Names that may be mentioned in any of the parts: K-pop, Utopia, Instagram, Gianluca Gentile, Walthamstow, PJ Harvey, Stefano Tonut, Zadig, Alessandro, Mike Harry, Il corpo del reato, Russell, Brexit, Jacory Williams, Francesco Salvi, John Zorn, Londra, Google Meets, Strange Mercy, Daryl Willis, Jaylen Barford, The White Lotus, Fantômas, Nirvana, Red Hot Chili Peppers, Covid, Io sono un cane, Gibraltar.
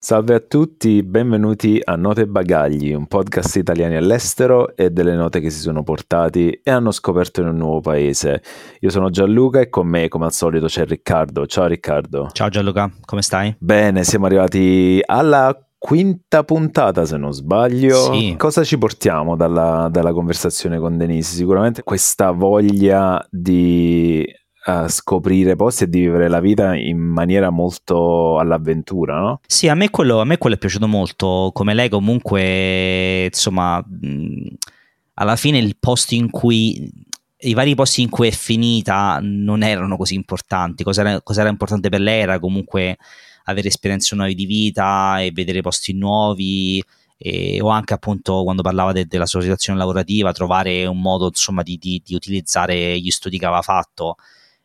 Salve a tutti, benvenuti a Note e Bagagli, un podcast italiani all'estero e delle note che si sono portati e hanno scoperto in un nuovo paese. Io sono Gianluca e con me, come al solito, c'è Riccardo. Ciao Riccardo. Ciao Gianluca, come stai? Bene, siamo arrivati alla quinta puntata, se non sbaglio. Sì. Cosa ci portiamo dalla conversazione con Denise? Sicuramente questa voglia di scoprire posti e di vivere la vita in maniera molto all'avventura, no? Sì, a me quello è piaciuto molto. Come lei, comunque, insomma, alla fine i vari posti in cui è finita non erano così importanti. Cosa era importante per lei era comunque avere esperienze nuove di vita e vedere posti nuovi, o anche, appunto, quando parlava della sua situazione lavorativa, trovare un modo, insomma, di utilizzare gli studi che aveva fatto.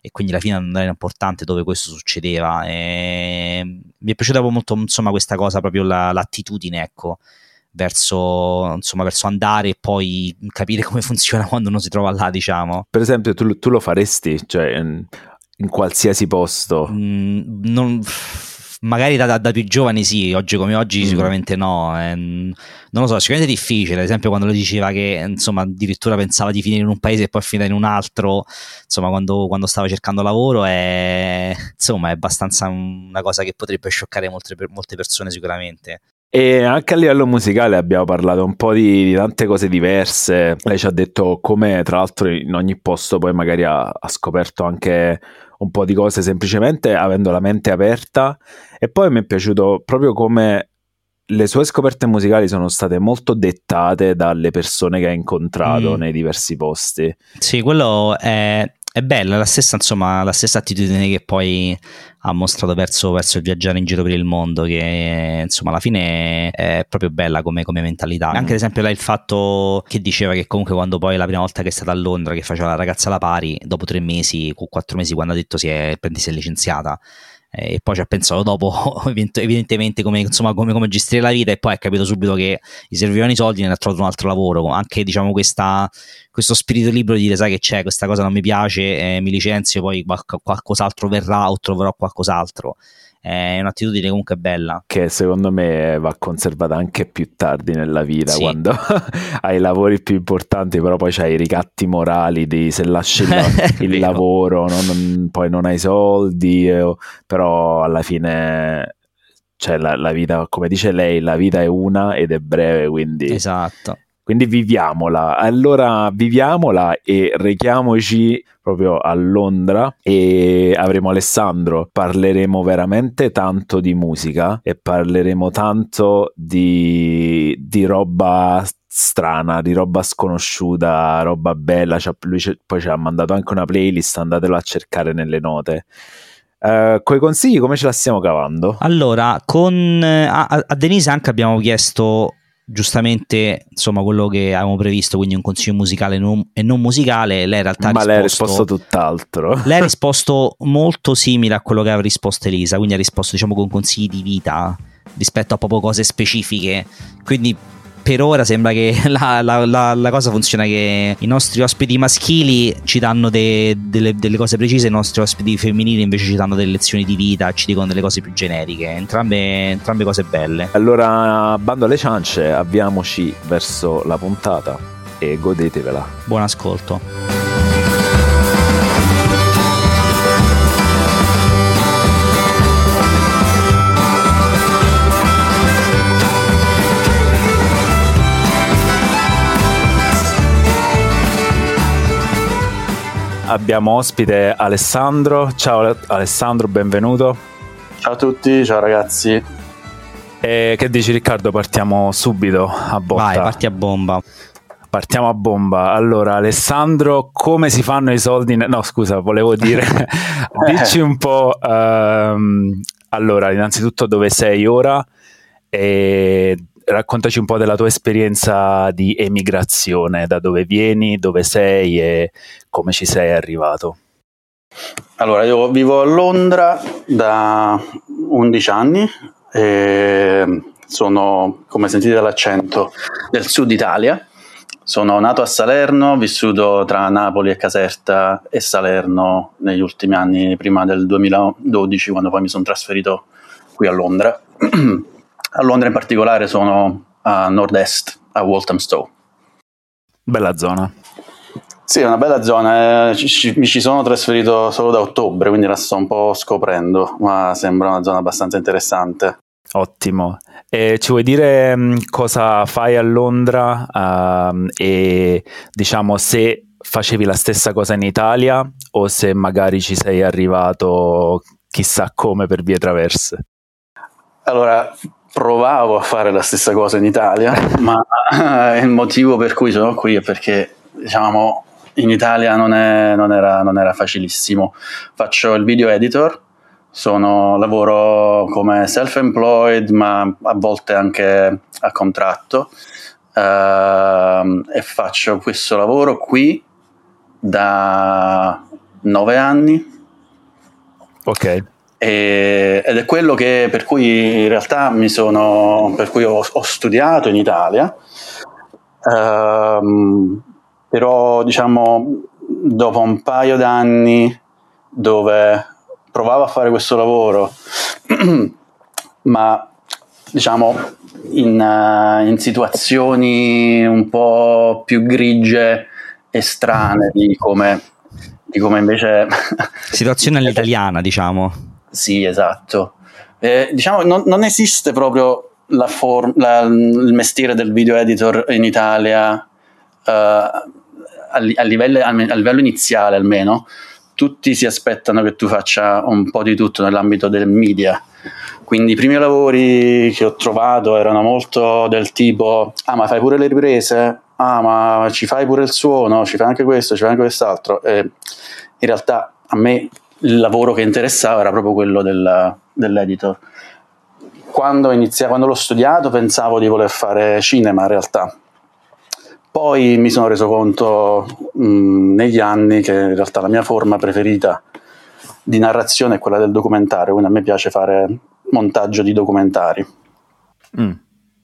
E quindi alla fine non era importante dove questo succedeva. E mi è piaciuta molto, insomma, questa cosa, proprio l'attitudine, ecco, verso andare e poi capire come funziona quando uno si trova là, diciamo. Per esempio, tu lo faresti? Cioè, in qualsiasi posto? Magari da più giovani sì, oggi come oggi sicuramente no, non lo so, sicuramente è difficile. Ad esempio, quando lui diceva che, insomma, addirittura pensava di finire in un paese e poi finire in un altro, insomma, quando stava cercando lavoro, è abbastanza una cosa che potrebbe scioccare molte persone sicuramente. E anche a livello musicale abbiamo parlato un po' di tante cose diverse. Lei ci ha detto come, tra l'altro, in ogni posto poi magari ha scoperto anche un po' di cose semplicemente avendo la mente aperta. E poi mi è piaciuto proprio come le sue scoperte musicali sono state molto dettate dalle persone che ha incontrato nei diversi posti. Sì, quello è bello, la stessa attitudine che poi ha mostrato verso il viaggiare in giro per il mondo, che, insomma, alla fine è proprio bella come mentalità. Anche, ad esempio, là, il fatto che diceva che comunque, quando poi la prima volta che è stata a Londra, che faceva la ragazza alla pari, dopo 3 mesi o 4 mesi, quando ha detto si è licenziata, e poi ci ha pensato dopo evidentemente come gestire la vita, e poi ha capito subito che gli servivano i soldi e ne ha trovato un altro lavoro. Anche, diciamo, questo spirito libero di dire: sai che c'è, questa cosa non mi piace, mi licenzio, poi qualcos'altro verrà o troverò qualcos'altro. È un'attitudine comunque bella, che secondo me va conservata anche più tardi nella vita, sì. Quando hai i lavori più importanti, però poi c'hai i ricatti morali di se lasci il lavoro, no? Poi non hai soldi, però alla fine, cioè, la vita, come dice lei, la vita è una ed è breve, quindi esatto. Quindi viviamola. Allora viviamola e rechiamoci proprio a Londra, e avremo Alessandro. Parleremo veramente tanto di musica e parleremo tanto di roba strana, di roba sconosciuta, roba bella. Poi ci ha mandato anche una playlist, andatelo a cercare nelle note. Coi consigli come ce la stiamo cavando? Allora, a Denise anche abbiamo chiesto, giustamente, insomma, quello che avevamo previsto, quindi un consiglio musicale e non musicale. Lei in realtà ha risposto tutt'altro. Lei ha risposto molto simile a quello che aveva risposto Elisa, quindi ha risposto, diciamo, con consigli di vita rispetto a proprio cose specifiche. Quindi per ora sembra che la cosa funziona, che i nostri ospiti maschili ci danno delle cose precise, i nostri ospiti femminili invece ci danno delle lezioni di vita, ci dicono delle cose più generiche. Entrambe cose belle. Allora, bando alle ciance, avviamoci verso la puntata e godetevela. Buon ascolto. Abbiamo ospite Alessandro. Ciao Alessandro, benvenuto. Ciao a tutti, ciao ragazzi. E che dici, Riccardo? Partiamo subito a botta. Vai, parti a bomba. Partiamo a bomba. Allora, Alessandro, come si fanno i soldi? No, scusa, volevo dire, dici un po'. Allora, innanzitutto, dove sei ora? E raccontaci un po' della tua esperienza di emigrazione, da dove vieni, dove sei e come ci sei arrivato. Allora, io vivo a Londra da 11 anni e sono, come sentite dall'accento, del sud Italia. Sono nato a Salerno, ho vissuto tra Napoli e Caserta e Salerno negli ultimi anni, prima del 2012, quando poi mi sono trasferito qui a Londra. A Londra in particolare sono a nord-est, a Walthamstow. Bella zona. Sì, è una bella zona, mi ci sono trasferito solo da ottobre, quindi la sto un po' scoprendo, ma sembra una zona abbastanza interessante. Ottimo. Ci vuoi dire cosa fai a Londra e diciamo se facevi la stessa cosa in Italia o se magari ci sei arrivato chissà come per vie traverse? Allora, provavo a fare la stessa cosa in Italia, ma il motivo per cui sono qui è perché, diciamo, in Italia non era facilissimo. Faccio il video editor, lavoro come self-employed, ma a volte anche a contratto, e faccio questo lavoro qui da 9 anni. Ok. Ed è quello per cui in realtà ho studiato in Italia, però diciamo dopo un paio d'anni dove provavo a fare questo lavoro ma diciamo in situazioni un po' più grigie e strane di come invece situazione all'italiana, diciamo. Sì, esatto. Diciamo non esiste proprio il mestiere del video editor in Italia a livello iniziale almeno. Tutti si aspettano che tu faccia un po' di tutto nell'ambito del media. Quindi i primi lavori che ho trovato erano molto del tipo: ah, ma fai pure le riprese? Ah, ma ci fai pure il suono? Ci fai anche questo? Ci fai anche quest'altro? E in realtà a me il lavoro che interessava era proprio quello dell'editor. Quando l'ho studiato pensavo di voler fare cinema in realtà, poi mi sono reso conto negli anni che in realtà la mia forma preferita di narrazione è quella del documentario, quindi a me piace fare montaggio di documentari.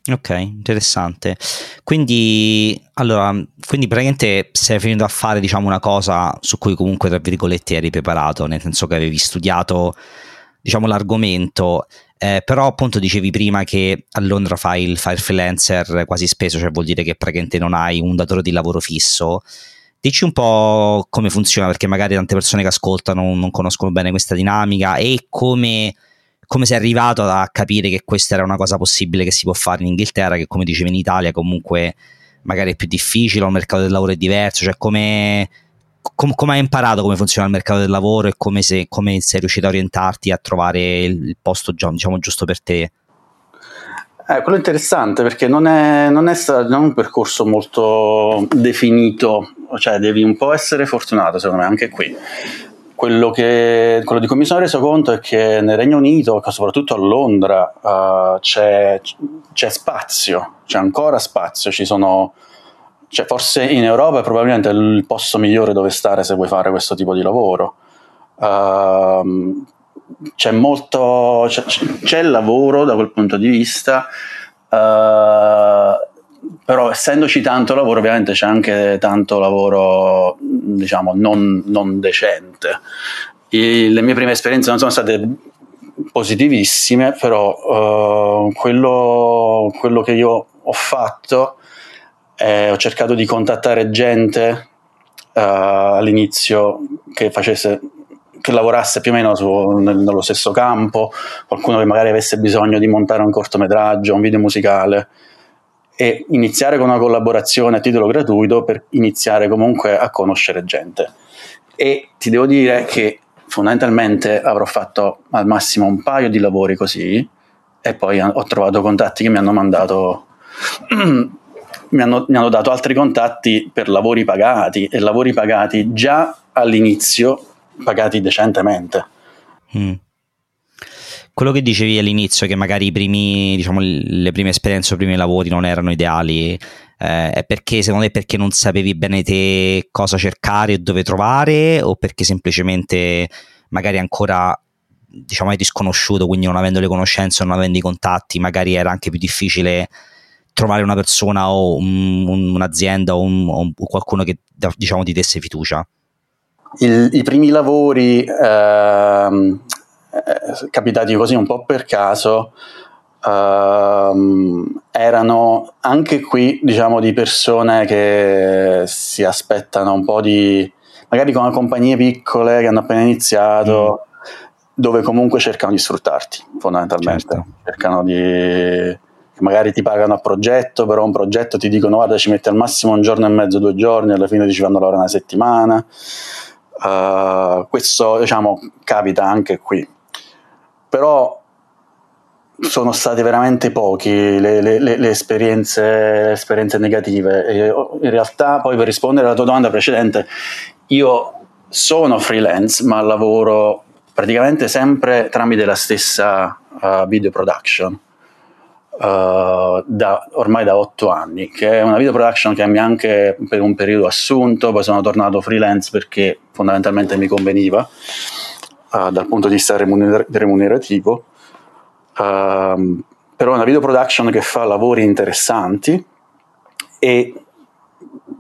Ok, interessante. Quindi praticamente sei finito a fare, diciamo, una cosa su cui comunque tra virgolette eri preparato, nel senso che avevi studiato, diciamo, l'argomento, però appunto dicevi prima che a Londra fai il freelancer quasi spesso, cioè vuol dire che praticamente non hai un datore di lavoro fisso. Dici un po' come funziona, perché magari tante persone che ascoltano non conoscono bene questa dinamica e come sei arrivato a capire che questa era una cosa possibile che si può fare in Inghilterra, che come dicevi in Italia comunque magari è più difficile, il mercato del lavoro è diverso, cioè come hai imparato come funziona il mercato del lavoro e come sei riuscito a orientarti a trovare il posto, diciamo, giusto per te? Quello è interessante perché non è un percorso molto definito, cioè devi un po' essere fortunato secondo me anche qui. Quello di cui mi sono reso conto è che nel Regno Unito, soprattutto a Londra, c'è spazio, c'è ancora spazio, cioè forse in Europa è probabilmente il posto migliore dove stare se vuoi fare questo tipo di lavoro. C'è lavoro da quel punto di vista, però essendoci tanto lavoro ovviamente c'è anche tanto lavoro, diciamo, non decente. Le mie prime esperienze non sono state positivissime, però quello che io ho fatto ho cercato di contattare gente all'inizio che lavorasse più o meno nello stesso campo, qualcuno che magari avesse bisogno di montare un cortometraggio, un video musicale, e iniziare con una collaborazione a titolo gratuito per iniziare comunque a conoscere gente. E ti devo dire che fondamentalmente avrò fatto al massimo un paio di lavori così e poi ho trovato contatti che mi hanno mandato mi hanno dato altri contatti per lavori pagati, e lavori pagati già all'inizio, pagati decentemente. Quello che dicevi all'inizio, che magari le prime esperienze o i primi lavori non erano ideali, è perché secondo te perché non sapevi bene te cosa cercare o dove trovare, o perché semplicemente magari ancora, diciamo, eri sconosciuto, quindi non avendo le conoscenze, non avendo i contatti, magari era anche più difficile trovare una persona o un'azienda o qualcuno che, diciamo, ti desse fiducia? I primi lavori capitati così un po' per caso, erano anche qui, diciamo, di persone che si aspettano un po' di, magari con compagnie piccole che hanno appena iniziato, dove comunque cercano di sfruttarti fondamentalmente, certo. Cercano di, magari ti pagano a progetto, però un progetto ti dicono guarda ci metti al massimo un giorno e mezzo, 2 giorni, alla fine ti ci fanno lavorare 1 settimana. Questo diciamo capita anche qui, però sono state veramente pochi le esperienze negative. In realtà, poi per rispondere alla tua domanda precedente, io sono freelance ma lavoro praticamente sempre tramite la stessa video production ormai da 8 anni, che è una video production che mi ha anche per un periodo assunto, poi sono tornato freelance perché fondamentalmente mi conveniva dal punto di vista remunerativo. Però è una video production che fa lavori interessanti e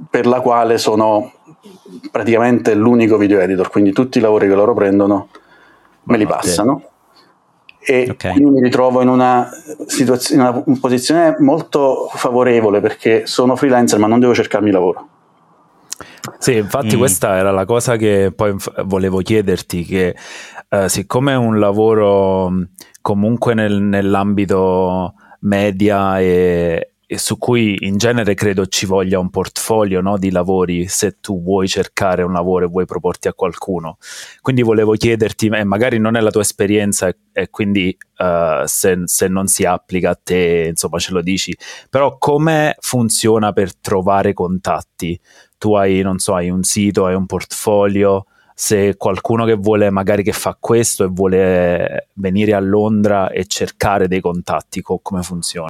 per la quale sono praticamente l'unico video editor, quindi tutti i lavori che loro prendono me li passano, e okay. Quindi mi ritrovo in una situazione, in una posizione molto favorevole perché sono freelancer ma non devo cercarmi lavoro. Sì, infatti questa era la cosa che poi volevo chiederti, che siccome è un lavoro comunque nell'ambito media e su cui in genere credo ci voglia un portfolio, no, di lavori se tu vuoi cercare un lavoro e vuoi proporti a qualcuno, quindi volevo chiederti, magari non è la tua esperienza e quindi se non si applica a te insomma ce lo dici, però come funziona per trovare contatti? Tu hai, non so, hai un sito, hai un portfolio, se qualcuno che vuole, magari che fa questo e vuole venire a Londra e cercare dei contatti, come funziona?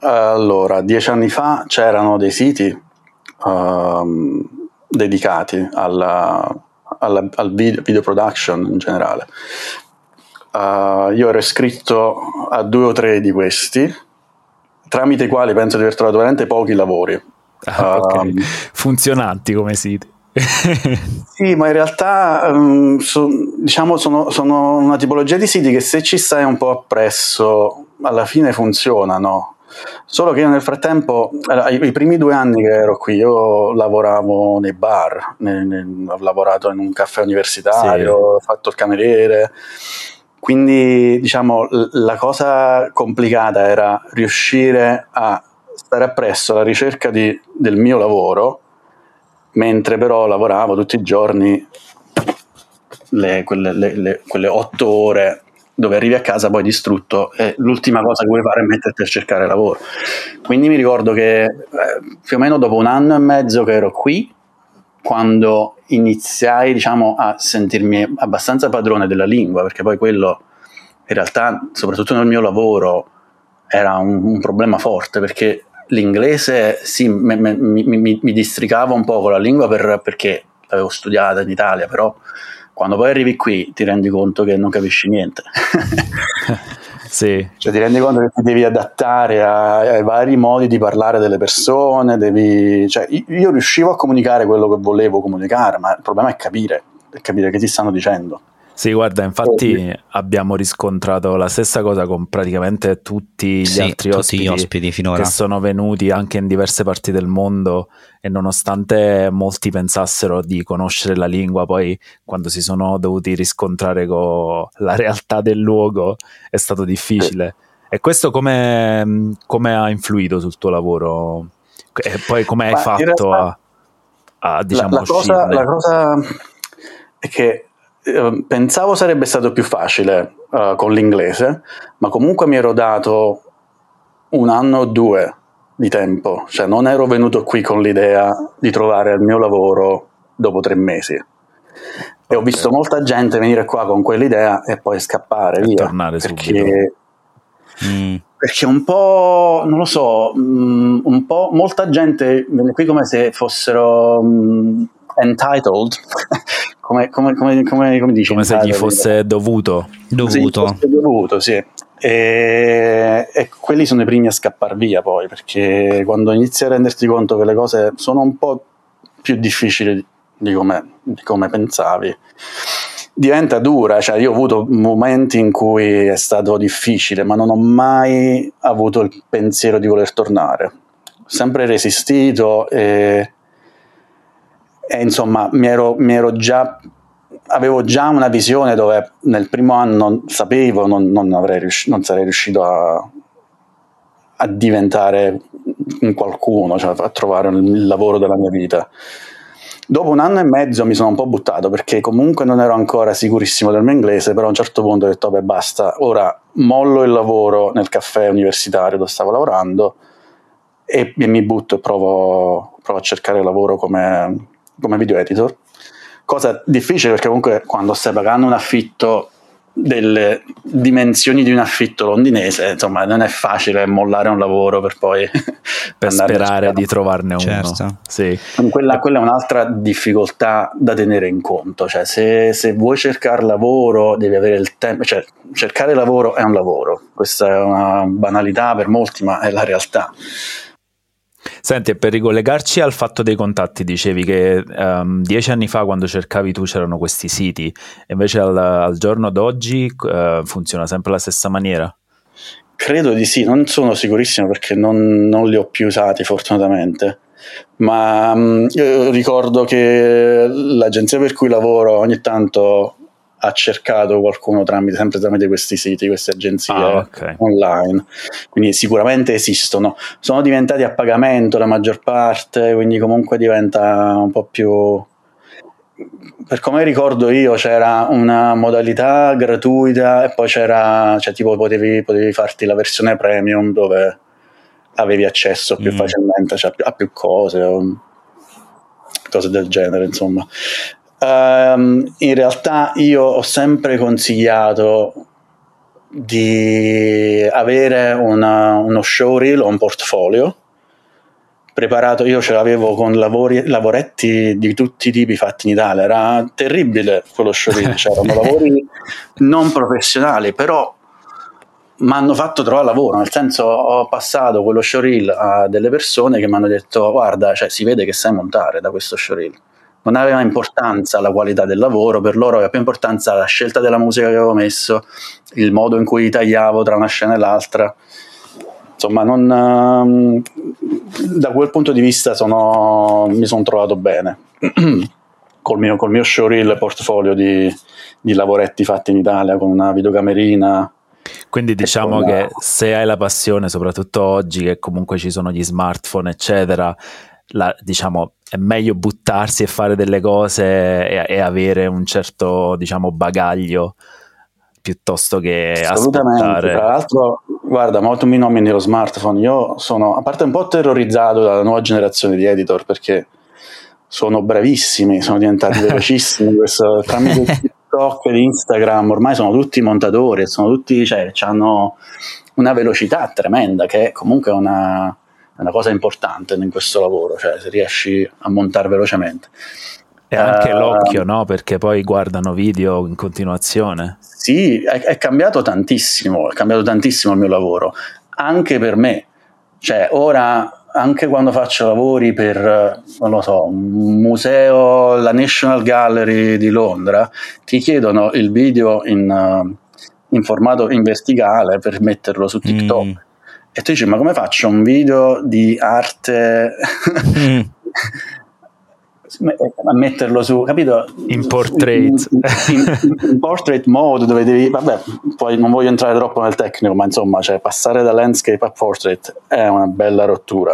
Allora, 10 anni fa c'erano dei siti dedicati al video production in generale. Io ero iscritto a 2 o 3 di questi, tramite i quali penso di aver trovato veramente pochi lavori. Okay. Funzionanti come siti. Sì, ma in realtà diciamo sono una tipologia di siti che se ci stai un po' appresso alla fine funzionano, solo che io nel frattempo, i primi 2 anni che ero qui, io lavoravo nei bar, ho lavorato in un caffè universitario, sì. Ho fatto il cameriere, quindi diciamo la cosa complicata era riuscire a stare appresso alla ricerca del mio lavoro, mentre però lavoravo tutti i giorni quelle 8 ore dove arrivi a casa poi distrutto e l'ultima cosa che vuoi fare è metterti a cercare lavoro. Quindi mi ricordo che più o meno dopo 1 anno e mezzo che ero qui, quando iniziai diciamo a sentirmi abbastanza padrone della lingua, perché poi quello in realtà soprattutto nel mio lavoro era un problema forte, perché l'inglese sì, mi districavo un po' con la lingua perché l'avevo studiata in Italia, però quando poi arrivi qui ti rendi conto che non capisci niente. Sì. Cioè, ti rendi conto che ti devi adattare ai vari modi di parlare delle persone, cioè, io riuscivo a comunicare quello che volevo comunicare, ma il problema è capire che ti stanno dicendo. Sì, guarda, infatti abbiamo riscontrato la stessa cosa con praticamente tutti gli altri ospiti finora, che sono venuti anche in diverse parti del mondo, e nonostante molti pensassero di conoscere la lingua, poi quando si sono dovuti riscontrare con la realtà del luogo è stato difficile. E questo come ha influito sul tuo lavoro? E poi come hai fatto a diciamo uscirne? La cosa è che pensavo sarebbe stato più facile con l'inglese, ma comunque mi ero dato 1 anno o 2 di tempo, cioè non ero venuto qui con l'idea di trovare il mio lavoro dopo 3 mesi. Okay. E ho visto molta gente venire qua con quell'idea e poi scappare e via, tornare perché un po', non lo so, un po' molta gente viene qui come se fossero entitled. Come dici? Come se gli fosse dovuto, sì. E quelli sono i primi a scappar via poi, perché quando inizi a renderti conto che le cose sono un po' più difficili di come pensavi, diventa dura, cioè io ho avuto momenti in cui è stato difficile, ma non ho mai avuto il pensiero di voler tornare, sempre resistito e insomma avevo già una visione dove nel primo anno sapevo non sarei riuscito a diventare un qualcuno, cioè a trovare il lavoro della mia vita. Dopo un anno e mezzo mi sono un po' buttato, perché comunque non ero ancora sicurissimo del mio inglese, però a un certo punto ho detto beh, basta, ora mollo il lavoro nel caffè universitario dove stavo lavorando e mi butto e provo a cercare lavoro come video editor, cosa difficile perché comunque quando stai pagando un affitto delle dimensioni di un affitto londinese, insomma, non è facile mollare un lavoro per poi per sperare di trovarne uno. Certo. Sì. Quella è un'altra difficoltà da tenere in conto, cioè se vuoi cercare lavoro devi avere il tempo, cioè cercare lavoro è un lavoro, questa è una banalità per molti ma è la realtà. Senti, per ricollegarci al fatto dei contatti, dicevi che 10 anni fa quando cercavi tu c'erano questi siti, invece al giorno d'oggi funziona sempre la stessa maniera? Credo di sì, non sono sicurissimo perché non li ho più usati fortunatamente, ma io ricordo che l'agenzia per cui lavoro ogni tanto ha cercato qualcuno sempre tramite questi siti, queste agenzie online, quindi sicuramente esistono, sono diventati a pagamento la maggior parte, quindi comunque diventa un po' più, per come ricordo io c'era una modalità gratuita e poi c'era, cioè tipo potevi farti la versione premium dove avevi accesso più facilmente, cioè a più cose del genere, insomma. In realtà io ho sempre consigliato di avere uno showreel o un portfolio preparato. Io ce l'avevo con lavoretti di tutti i tipi fatti in Italia, era terribile quello showreel, c'erano lavori non professionali però mi hanno fatto trovare lavoro, nel senso ho passato quello showreel a delle persone che mi hanno detto guarda, cioè, si vede che sai montare da questo showreel. Non aveva importanza la qualità del lavoro, per loro aveva più importanza la scelta della musica che avevo messo, il modo in cui tagliavo tra una scena e l'altra. Insomma, da quel punto di vista mi sono trovato bene col mio showreel portfolio di lavoretti fatti in Italia con una videocamerina. Quindi diciamo che se hai la passione, soprattutto oggi che comunque ci sono gli smartphone eccetera, diciamo è meglio buttarsi e fare delle cose e avere un certo, diciamo, bagaglio piuttosto che assolutamente aspettare. Tra l'altro guarda, molto mi nomini lo smartphone, io sono a parte un po' terrorizzato dalla nuova generazione di editor perché sono bravissimi, sono diventati velocissimi tramite TikTok e Instagram ormai sono tutti montatori, sono tutti, cioè hanno una velocità tremenda che è comunque è una cosa importante in questo lavoro, cioè se riesci a montare velocemente. E anche l'occhio, no? Perché poi guardano video in continuazione. Sì, è cambiato tantissimo, il mio lavoro, anche per me. Cioè ora, anche quando faccio lavori per, non lo so, un museo, la National Gallery di Londra, ti chiedono il video in formato in verticale per metterlo su TikTok. E tu dici, ma come faccio un video di arte a metterlo su, capito? In portrait. In portrait mode, dove devi, vabbè, poi non voglio entrare troppo nel tecnico, ma insomma, cioè, passare da landscape a portrait è una bella rottura.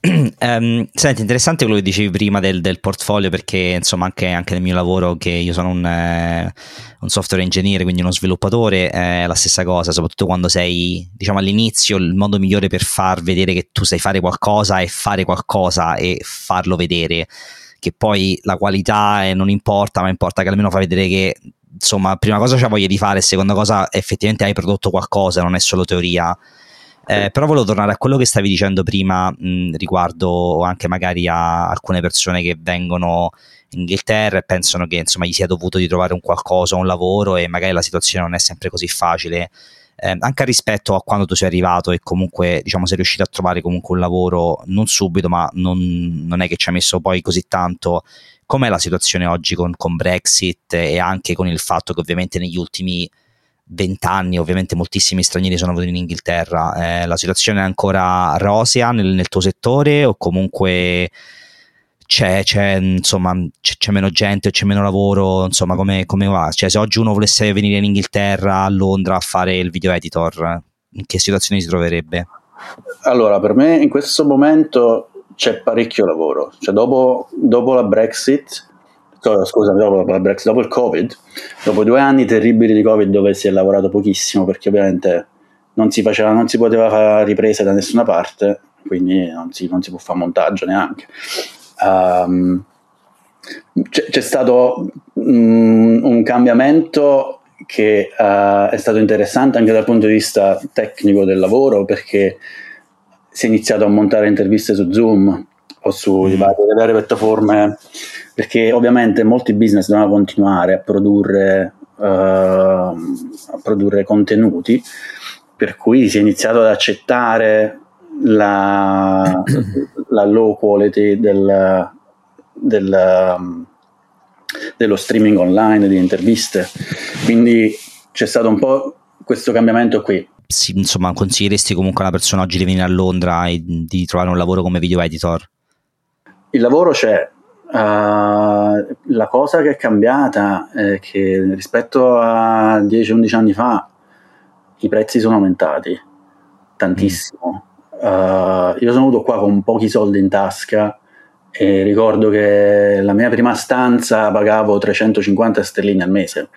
Senti, interessante quello che dicevi prima del portfolio, perché insomma anche nel mio lavoro, che io sono un software engineer, quindi uno sviluppatore, è la stessa cosa, soprattutto quando sei, diciamo, all'inizio il modo migliore per far vedere che tu sai fare qualcosa è fare qualcosa e farlo vedere, che poi la qualità non importa, ma importa che almeno fa vedere che insomma prima cosa c'ha voglia di fare, seconda cosa effettivamente hai prodotto qualcosa, non è solo teoria. Però volevo tornare a quello che stavi dicendo prima riguardo anche magari a alcune persone che vengono in Inghilterra e pensano che insomma gli sia dovuto di trovare un qualcosa, un lavoro, e magari la situazione non è sempre così facile. anche rispetto a quando tu sei arrivato e comunque diciamo sei riuscito a trovare comunque un lavoro non subito, ma non è che ci ha messo poi così tanto. Com'è la situazione oggi con Brexit e anche con il fatto che ovviamente negli ultimi 20 anni ovviamente moltissimi stranieri sono venuti in Inghilterra, la situazione è ancora rosea nel tuo settore o comunque c'è meno gente o c'è meno lavoro, insomma come va? Cioè, se oggi uno volesse venire in Inghilterra, a Londra, a fare il video editor, in che situazione si troverebbe? Allora, per me in questo momento c'è parecchio lavoro, cioè dopo il Covid, dopo 2 anni terribili di Covid dove si è lavorato pochissimo perché ovviamente non si poteva fare riprese da nessuna parte, quindi non si può fare montaggio neanche. C'è stato un cambiamento che è stato interessante anche dal punto di vista tecnico del lavoro, perché si è iniziato a montare interviste su Zoom o su varie piattaforme, perché ovviamente molti business devono continuare a produrre contenuti, per cui si è iniziato ad accettare la low quality dello streaming online, di interviste, quindi c'è stato un po' questo cambiamento qui. Sì, insomma, consiglieresti comunque alla persona oggi di venire a Londra e di trovare un lavoro come video editor? Il lavoro c'è, la cosa che è cambiata è che rispetto a 10-11 anni fa i prezzi sono aumentati tantissimo. Io sono venuto qua con pochi soldi in tasca e ricordo che la mia prima stanza pagavo 350 sterline al mese.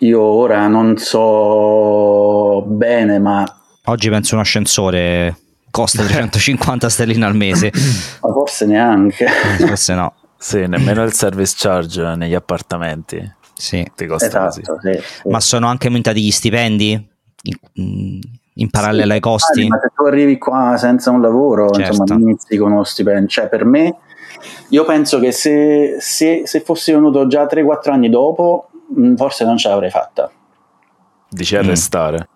Io ora non so bene, ma oggi penso un ascensore costa 350 sterline al mese, ma forse neanche, forse no. Sì, nemmeno il service charge negli appartamenti. Sì, ti costa, esatto, così. Sì. Ma sono anche aumentati gli stipendi in parallelo, sì, ai costi. Ma se tu arrivi qua senza un lavoro, certo, insomma, inizi con uno stipendio. Cioè, per me, io penso che se fossi venuto già 3-4 anni dopo, forse non ce l'avrei fatta. Dici a restare?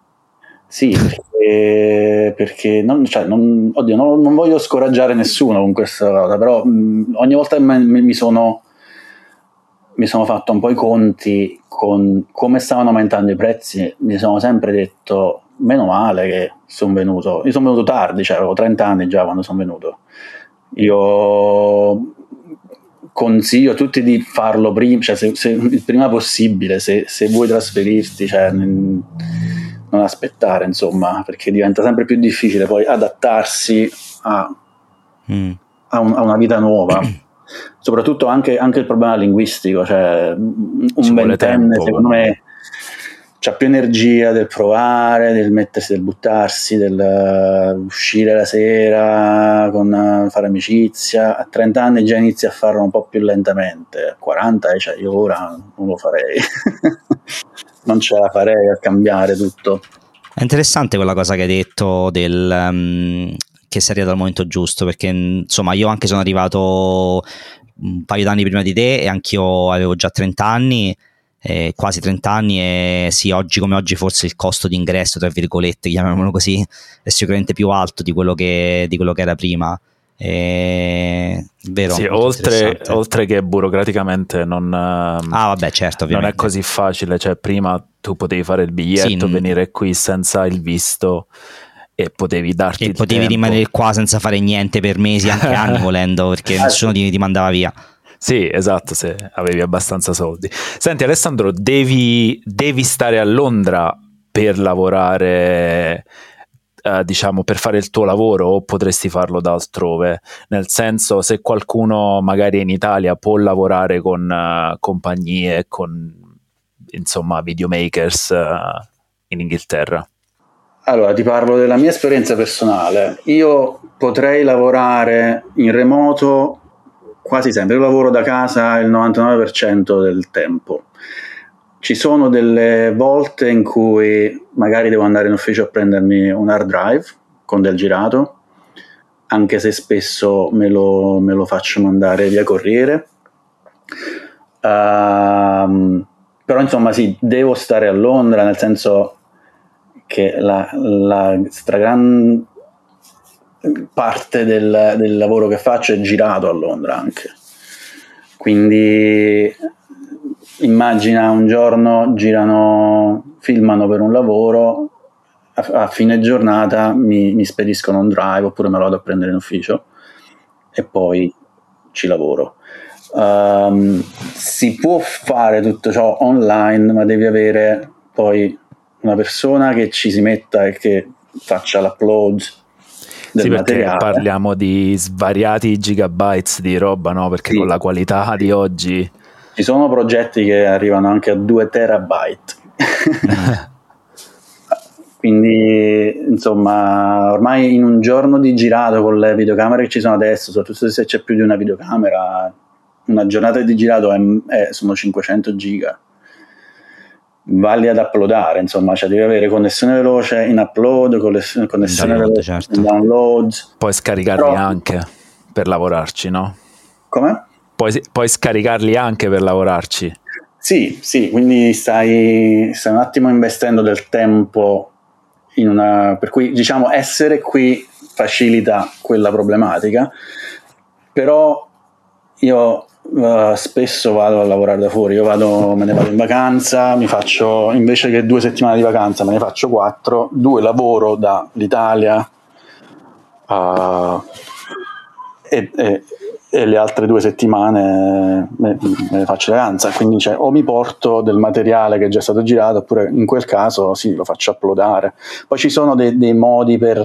Sì, perché non voglio scoraggiare nessuno con questa cosa, però ogni volta mi sono fatto un po' i conti con come stavano aumentando i prezzi, mi sono sempre detto meno male che sono venuto. Io sono venuto tardi, cioè avevo 30 anni già quando sono venuto. Io consiglio a tutti di farlo prima, cioè se il prima possibile, se vuoi trasferirti, cioè non aspettare, insomma, perché diventa sempre più difficile poi adattarsi a una vita nuova. Soprattutto anche il problema linguistico, cioè un ventenne secondo me c'ha più energia del provare, del mettersi, del buttarsi, del uscire la sera, con fare amicizia. A 30 anni già inizi a farlo un po' più lentamente, a 40 cioè io ora non lo farei non ce la farei a cambiare tutto. È interessante quella cosa che hai detto del che sei arrivato al momento giusto, perché insomma io anche sono arrivato un paio d'anni prima di te e anch'io avevo già 30 anni, quasi 30 anni, e sì, oggi come oggi forse il costo di ingresso, tra virgolette, chiamiamolo così, è sicuramente più alto di quello che era prima, vero? Sì, oltre che burocraticamente certo, non è così facile, cioè prima tu potevi fare il biglietto, sì, venire qui senza il visto e potevi darti il potevi tempo. Rimanere qua senza fare niente per mesi, anche anni volendo, perché nessuno ti mandava via. Sì, esatto, se avevi abbastanza soldi. Senti Alessandro, devi stare a Londra per lavorare, diciamo, per fare il tuo lavoro, o potresti farlo da altrove? Nel senso, se qualcuno magari in Italia può lavorare con compagnie, con insomma videomakers in Inghilterra. Allora, ti parlo della mia esperienza personale. Io potrei lavorare in remoto quasi sempre, io lavoro da casa il 99% del tempo. Ci sono delle volte in cui magari devo andare in ufficio a prendermi un hard drive con del girato, anche se spesso me lo faccio mandare via corriere. Però insomma sì, devo stare a Londra, nel senso che la stragrande parte del lavoro che faccio è girato a Londra anche, quindi immagina un giorno filmano per un lavoro, a fine giornata mi spediscono un drive oppure me lo vado a prendere in ufficio e poi ci lavoro. Si può fare tutto ciò online, ma devi avere poi una persona che ci si metta e che faccia l'upload del materiale. Perché parliamo di svariati gigabytes di roba, no? Perché con la qualità di oggi ci sono progetti che arrivano anche a 2 terabyte. Quindi insomma, ormai in un giorno di girato, con le videocamere che ci sono adesso, soprattutto se c'è più di una videocamera, una giornata di girato sono 500 giga valli ad uploadare, insomma, cioè devi avere connessione veloce in upload, connessione veloce, certo, in download, poi scaricarli anche per lavorarci, no? Come? Puoi scaricarli anche per lavorarci. Sì, quindi stai un attimo investendo del tempo per cui, diciamo, essere qui facilita quella problematica, però io spesso vado a lavorare da fuori, me ne vado in vacanza, mi faccio, invece che 2 settimane di vacanza me ne faccio 4, 2 lavoro dall'Italia e le altre 2 settimane me ne faccio vacanza, quindi o mi porto del materiale che è già stato girato, oppure in quel caso lo faccio uploadare. Poi ci sono dei modi per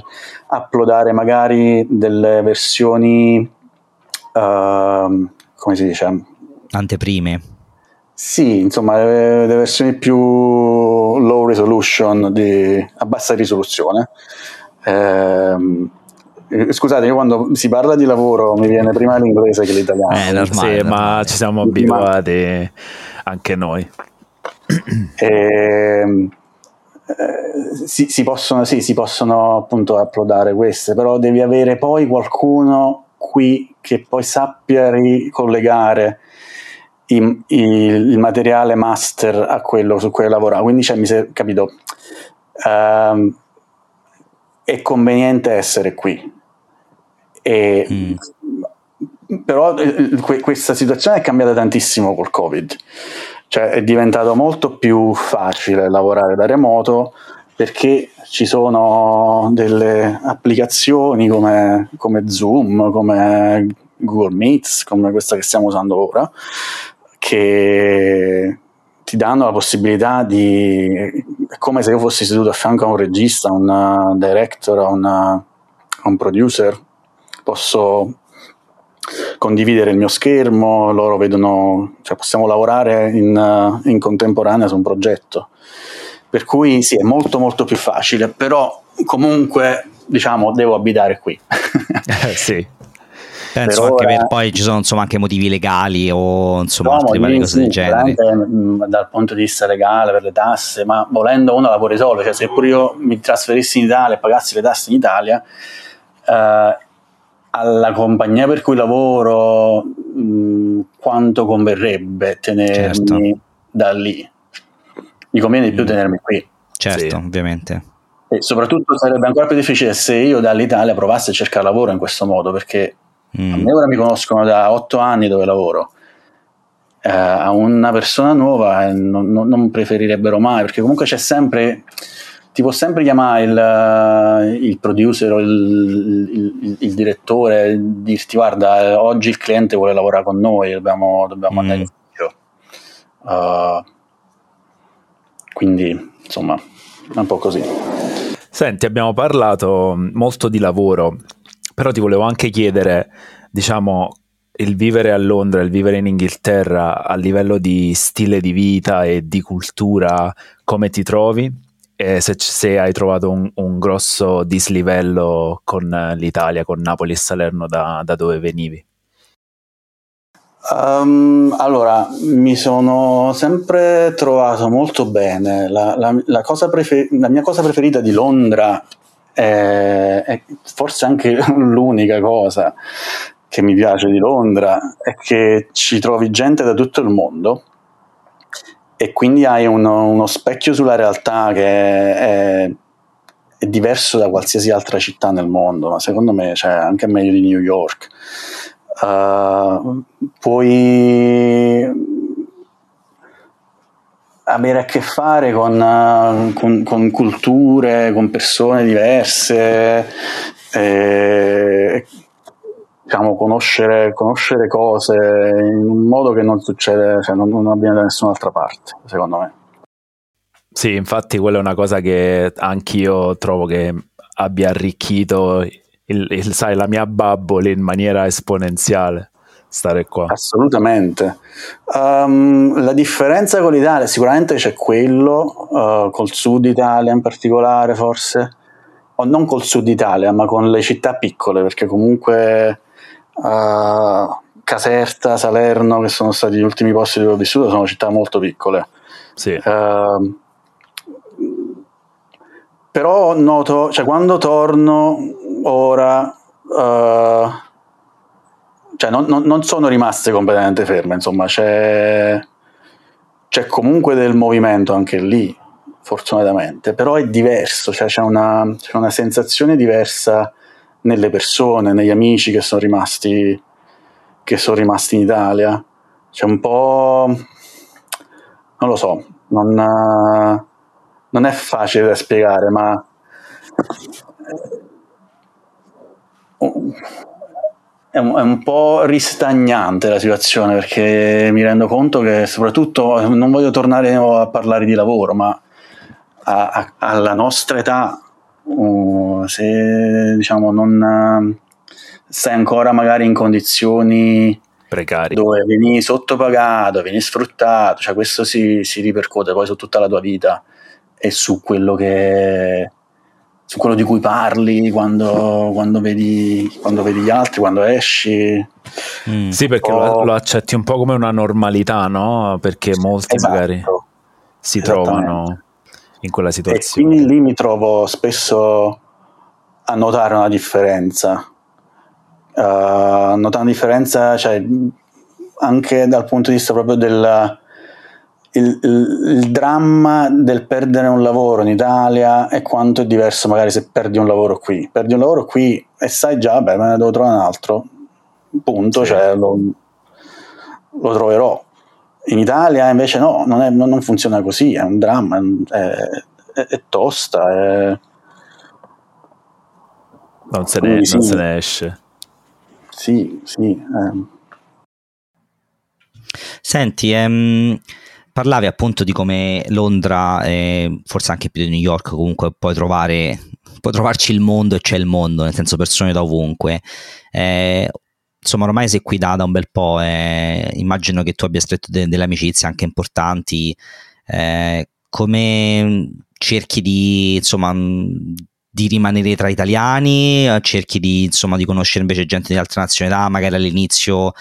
uploadare magari delle versioni come si dice? Anteprime. Sì, insomma, le versioni più low resolution, a bassa risoluzione. Scusate, io quando si parla di lavoro mi viene prima l'inglese che l'italiano. Normale, sì, ma ci siamo abituati anche noi. Si possono appunto uploadare queste, però devi avere poi qualcuno qui che poi sappia ricollegare il materiale master a quello su cui lavora. Quindi capito? È conveniente essere qui, però questa situazione è cambiata tantissimo col Covid, cioè è diventato molto più facile lavorare da remoto, perché ci sono delle applicazioni come Zoom, come Google Meets, come questa che stiamo usando ora, che ti danno la possibilità è come se io fossi seduto a fianco a un regista, a un director, a un producer, posso condividere il mio schermo, loro vedono, cioè possiamo lavorare in contemporanea su un progetto, per cui sì, è molto molto più facile, però comunque devo abitare qui. Sì. Penso per anche poi ci sono anche motivi legali o altre varie cose del genere. Dal punto di vista legale, per le tasse, ma volendo uno la può risolvere, se pure io mi trasferissi in Italia e pagassi le tasse in Italia, alla compagnia per cui lavoro quanto converrebbe tenermi da lì? Mi conviene di più tenermi qui. Certo, sì, ovviamente. E soprattutto sarebbe ancora più difficile se io dall'Italia provassi a cercare lavoro in questo modo, perché a me ora mi conoscono da 8 anni dove lavoro, a una persona nuova non preferirebbero mai, perché comunque c'è sempre, ti può sempre chiamare il producer o il direttore e dirti: guarda, oggi il cliente vuole lavorare con noi, dobbiamo andare in ufficio. Quindi insomma è un po' così. Senti, abbiamo parlato molto di lavoro, però ti volevo anche chiedere, il vivere a Londra, il vivere in Inghilterra, a livello di stile di vita e di cultura, come ti trovi? E se hai trovato un grosso dislivello con l'Italia, con Napoli e Salerno, da dove venivi? Allora, mi sono sempre trovato molto bene. La mia cosa preferita di Londra è forse anche l'unica cosa che mi piace di Londra, è che ci trovi gente da tutto il mondo e quindi hai uno specchio sulla realtà che è è diverso da qualsiasi altra città nel mondo, ma secondo me cioè, anche meglio di New York. Poi avere a che fare con culture, con persone diverse, diciamo, conoscere cose in un modo che non succede, cioè non avviene da nessun'altra parte, secondo me. Sì, infatti quella è una cosa che anch'io trovo che abbia arricchito sai, la mia bubble in maniera esponenziale. Stare qua assolutamente. La differenza con l'Italia sicuramente c'è quello, col sud Italia in particolare, forse, o non col sud Italia ma con le città piccole, perché comunque Caserta, Salerno, che sono stati gli ultimi posti dove ho vissuto, sono città molto piccole. Sì. Però noto, cioè quando torno ora cioè non sono rimaste completamente ferme, insomma c'è comunque del movimento anche lì, fortunatamente, però è diverso, cioè c'è una sensazione diversa nelle persone, negli amici che sono rimasti in Italia. C'è un po', non lo so, non è facile da spiegare, ma è un po' ristagnante la situazione, perché mi rendo conto che soprattutto, non voglio tornare a parlare di lavoro, ma alla nostra età, se diciamo non sei ancora magari in condizioni precarie dove vieni sottopagato, vieni sfruttato, cioè questo si ripercuote poi su tutta la tua vita e su quello di cui parli quando vedi gli altri, quando esci. Sì, perché lo accetti un po' come una normalità, no? Perché molti, esatto, magari si trovano in quella situazione. E quindi lì mi trovo spesso a notare una differenza. Notare una differenza, cioè, anche dal punto di vista proprio del... Il dramma del perdere un lavoro in Italia è quanto è diverso magari se perdi un lavoro qui. Perdi un lavoro qui e sai già, beh, me ne devo trovare un altro, punto, sì. Cioè lo troverò. In Italia invece no, non funziona così, è un dramma, è tosta, non se ne esce. Sì. Senti, parlavi appunto di come Londra, forse anche più di New York, comunque puoi trovarci il mondo, e c'è il mondo, nel senso persone da ovunque. Insomma, ormai sei qui da un bel po', immagino che tu abbia stretto delle amicizie anche importanti. Come cerchi di, insomma, di rimanere tra italiani, cerchi di, insomma, di conoscere invece gente di altre nazionalità, magari all'inizio...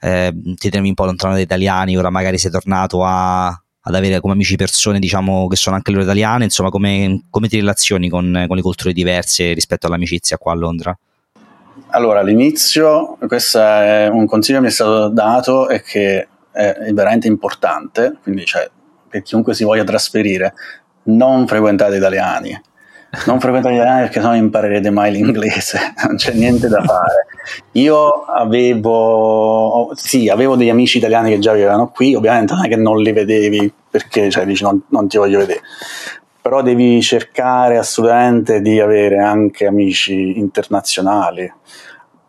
ti tenevi un po' lontano dagli italiani, ora magari sei tornato ad avere come amici persone, diciamo, che sono anche loro italiane. Insomma, come ti relazioni con le culture diverse rispetto all'amicizia qua a Londra? Allora, all'inizio, questo è un consiglio che mi è stato dato e che è veramente importante, quindi, cioè, per chiunque si voglia trasferire, non frequentate italiani. Non frequentate italiani perché sennò imparerete mai l'inglese, non c'è niente da fare. Io avevo degli amici italiani che già vivevano qui, ovviamente non è che non li vedevi perché, cioè, dici non ti voglio vedere, però devi cercare assolutamente di avere anche amici internazionali,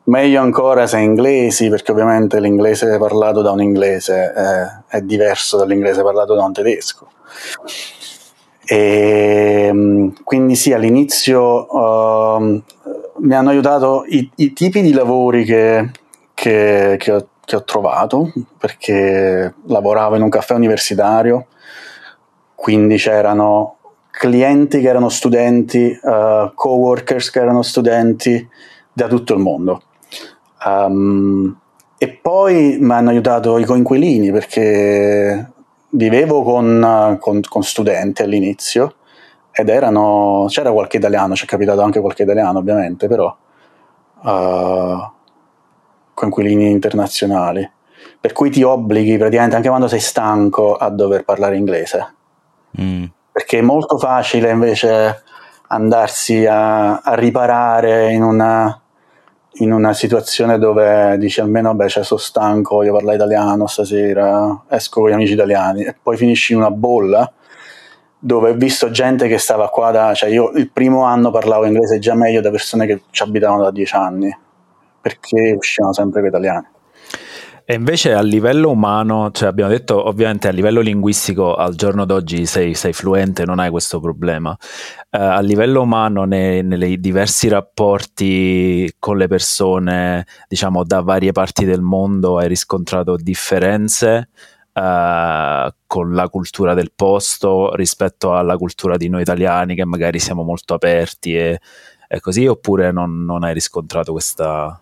meglio ancora se inglesi, perché ovviamente l'inglese parlato da un inglese è diverso dall'inglese parlato da un tedesco. E quindi sì, all'inizio mi hanno aiutato i tipi di lavori che ho trovato, perché lavoravo in un caffè universitario, quindi c'erano clienti che erano studenti, coworkers che erano studenti da tutto il mondo. E poi mi hanno aiutato i coinquilini, perché vivevo con studenti all'inizio ed c'era qualche italiano, ci è capitato anche qualche italiano ovviamente, però coinquilini internazionali, per cui ti obblighi praticamente anche quando sei stanco a dover parlare inglese. Perché è molto facile invece andarsi a riparare in una situazione dove dici almeno beh, cioè, sono stanco, voglio parlare italiano stasera, esco con gli amici italiani, e poi finisci in una bolla dove ho visto gente che stava qua cioè io il primo anno parlavo inglese già meglio da persone che ci abitavano da 10 anni, perché uscivano sempre con italiani. E invece a livello umano, cioè abbiamo detto ovviamente a livello linguistico al giorno d'oggi sei fluente, non hai questo problema. A livello umano nei diversi rapporti con le persone, diciamo da varie parti del mondo, hai riscontrato differenze con la cultura del posto rispetto alla cultura di noi italiani che magari siamo molto aperti e così, oppure non hai riscontrato questa...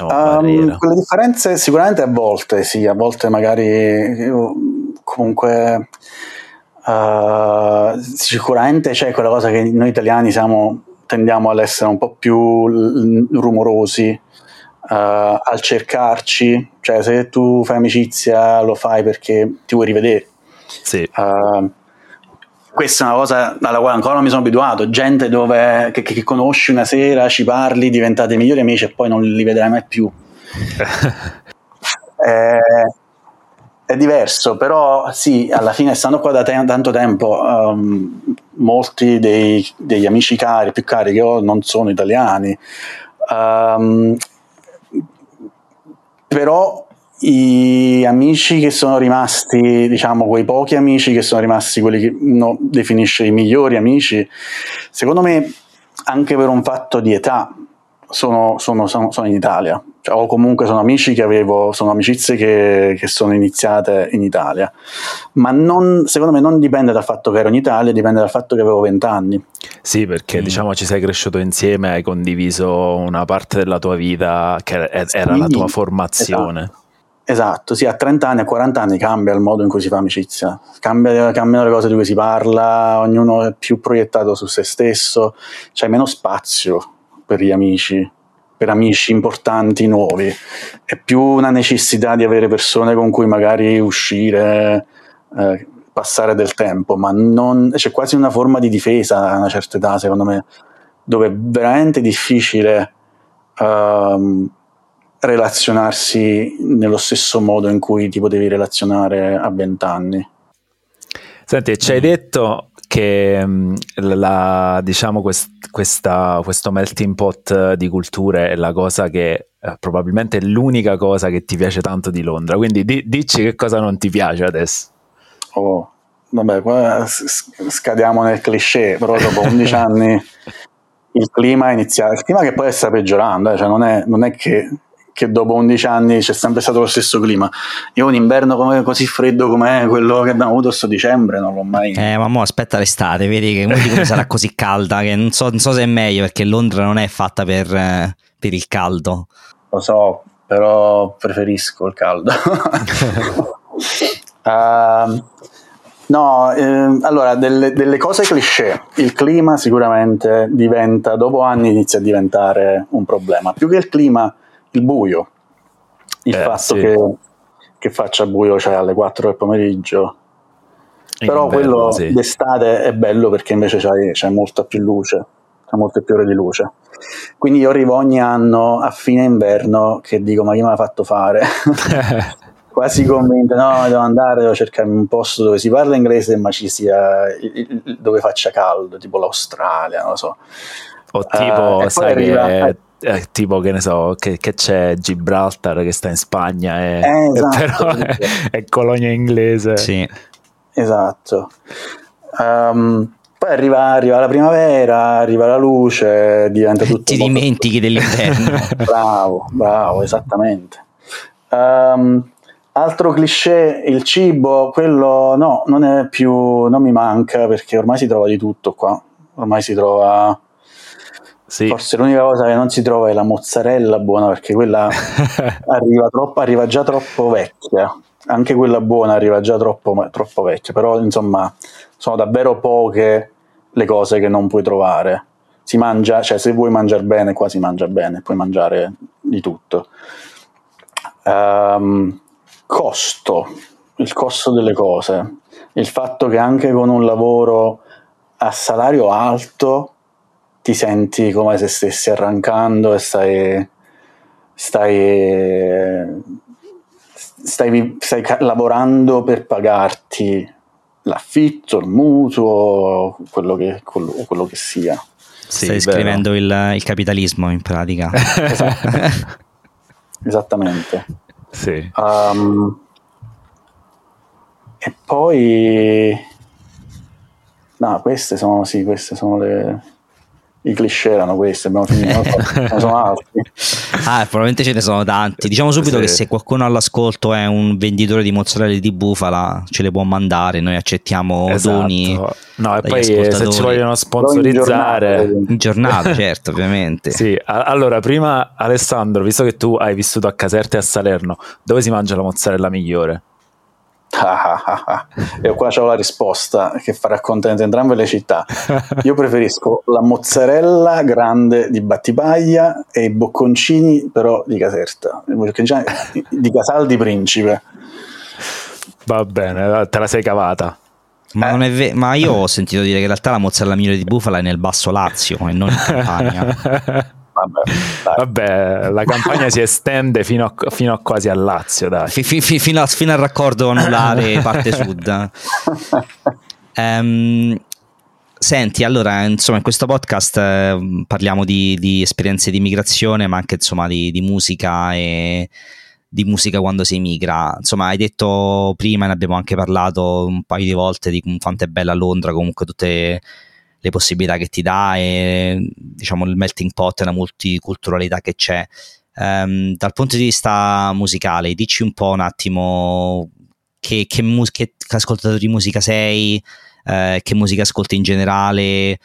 quelle differenze sicuramente a volte magari comunque sicuramente c'è quella cosa che noi italiani tendiamo ad essere un po' più rumorosi al cercarci, cioè se tu fai amicizia lo fai perché ti vuoi rivedere, sì. Questa è una cosa alla quale ancora non mi sono abituato, gente dove, che conosci una sera, ci parli, diventate migliori amici e poi non li vedrai mai più. È diverso, però sì, alla fine stando qua da tanto tempo molti degli amici più cari che ho non sono italiani, però i amici che sono rimasti, diciamo quei pochi amici che sono rimasti, quelli che uno definisce i migliori amici, secondo me anche per un fatto di età sono in Italia, cioè, o comunque sono amici che avevo, sono amicizie che sono iniziate in Italia, ma secondo me non dipende dal fatto che ero in Italia, dipende dal fatto che avevo 20 anni. Sì, perché diciamo ci sei cresciuto insieme, hai condiviso una parte della tua vita che era la tua formazione. Esatto, sì, a 30 anni, a 40 anni cambia il modo in cui si fa amicizia, cambiano le cose di cui si parla, ognuno è più proiettato su se stesso, c'è meno spazio per gli amici, per amici importanti, nuovi, è più una necessità di avere persone con cui magari uscire, passare del tempo, ma c'è quasi una forma di difesa a una certa età, secondo me, dove è veramente difficile... relazionarsi nello stesso modo in cui ti potevi relazionare a 20 anni. Senti, ci hai detto che diciamo questo melting pot di culture è la cosa che probabilmente è l'unica cosa che ti piace tanto di Londra, quindi dici che cosa non ti piace adesso. Vabbè, qua scadiamo nel cliché, però dopo 11 anni il clima iniziale, il clima che poi sta peggiorando, cioè non è che dopo 11 anni c'è sempre stato lo stesso clima. Io un inverno così freddo come quello che abbiamo avuto sto dicembre non l'ho mai... ma mo aspetta l'estate, vedi che come sarà così calda che non so se è meglio, perché Londra non è fatta per il caldo. Lo so, però preferisco il caldo. Allora, delle cose cliché, il clima sicuramente diventa, dopo anni inizia a diventare un problema, più che il clima il buio, il fatto sì. che faccia buio, cioè alle 4 del pomeriggio, però inverno, quello sì. D'estate è bello perché invece c'è molta più luce, c'è molte più ore di luce, quindi io arrivo ogni anno a fine inverno che dico ma chi me l'ha fatto fare? Quasi convinto, no, devo andare, devo cercare un posto dove si parla inglese ma ci sia, dove faccia caldo, tipo l'Australia, non lo so, o tipo sai tipo che ne so che c'è Gibraltar che sta in Spagna esatto, però è colonia inglese, sì, esatto. Poi arriva la primavera, arriva la luce, diventa tutto, ti dimentichi dell'inverno. bravo, esattamente. Altro cliché, il cibo, quello no, non è più, non mi manca perché ormai si trova di tutto qua, ormai si trova, sì. Forse l'unica cosa che non si trova è la mozzarella buona, perché quella arriva già troppo vecchia, anche quella buona arriva già troppo vecchia, però insomma sono davvero poche le cose che non puoi trovare, si mangia, cioè se vuoi mangiare bene qua si mangia bene, puoi mangiare di tutto. Costo, il costo delle cose, il fatto che anche con un lavoro a salario alto ti senti come se stessi arrancando e stai lavorando per pagarti l'affitto, il mutuo, quello che sia. Sì, stai scrivendo il capitalismo in pratica. Esatto. Esattamente. Sì. E poi no, queste sono le... I cliché erano questi, abbiamo finito, ne sono altri. Probabilmente ce ne sono tanti. Diciamo subito sì. Che se qualcuno all'ascolto è un venditore di mozzarella di bufala, ce le può mandare, noi accettiamo, esatto. Doni. No, e poi se ci vogliono sponsorizzare in giornata certo, ovviamente. Sì, allora prima Alessandro, visto che tu hai vissuto a Caserta e a Salerno, dove si mangia la mozzarella migliore? E qua c'ho la risposta che farà contente entrambe le città. Io preferisco la mozzarella grande di Battipaglia e i bocconcini però di Caserta, di Casal di Principe. Va bene, te la sei cavata. Ma, non è ma io ho sentito dire che in realtà la mozzarella migliore di bufala è nel Basso Lazio e non in Campania. Vabbè, la campagna si estende fino a quasi al Lazio, dai. Fino al raccordo anulare parte sud. Senti, allora, insomma, in questo podcast parliamo di esperienze di migrazione, ma anche insomma di musica e di musica quando si migra. Insomma, hai detto prima, ne abbiamo anche parlato un paio di volte, di quanto è bella Londra, comunque tutte le possibilità che ti dà e diciamo il melting pot e la multiculturalità che c'è. Dal punto di vista musicale, dici un po' un attimo che ascoltatore di musica sei, che musica ascolti in generale,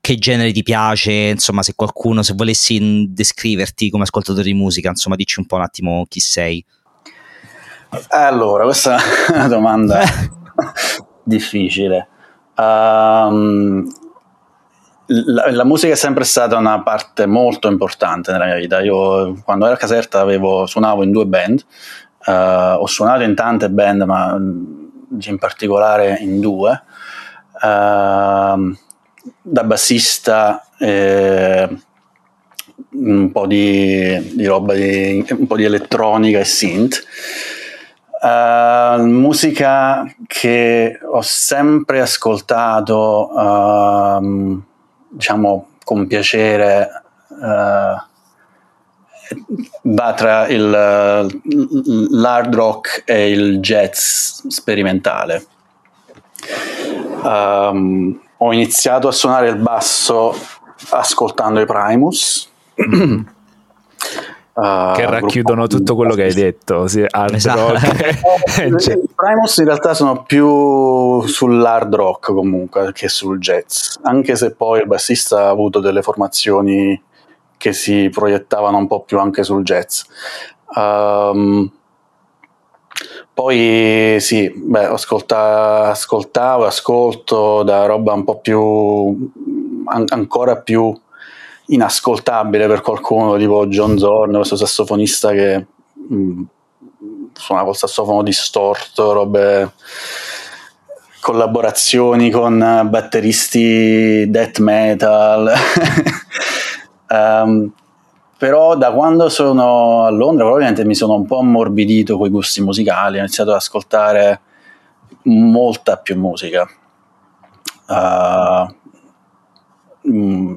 che genere ti piace, insomma se volessi descriverti come ascoltatore di musica, insomma dici un po' un attimo chi sei. Allora, questa è una domanda difficile. La musica è sempre stata una parte molto importante nella mia vita. Io quando ero a Caserta suonavo in due band, ho suonato in tante band, ma in particolare in due, da bassista, un po' di elettronica e synth. Musica che ho sempre ascoltato diciamo con piacere, va tra l'hard rock e il jazz sperimentale. Ho iniziato a suonare il basso ascoltando i Primus. Che racchiudono tutto quello che hai detto, sì, hard, esatto. Rock. I Primus in realtà sono più sull'hard rock comunque che sul jazz, anche se poi il bassista ha avuto delle formazioni che si proiettavano un po' più anche sul jazz. Poi sì, ascolto da roba un po' più ancora più inascoltabile per qualcuno, tipo John Zorn, questo sassofonista che suona col sassofono distorto, robe, collaborazioni con batteristi death metal. Però da quando sono a Londra probabilmente mi sono un po' ammorbidito coi gusti musicali, ho iniziato ad ascoltare molta più musica, un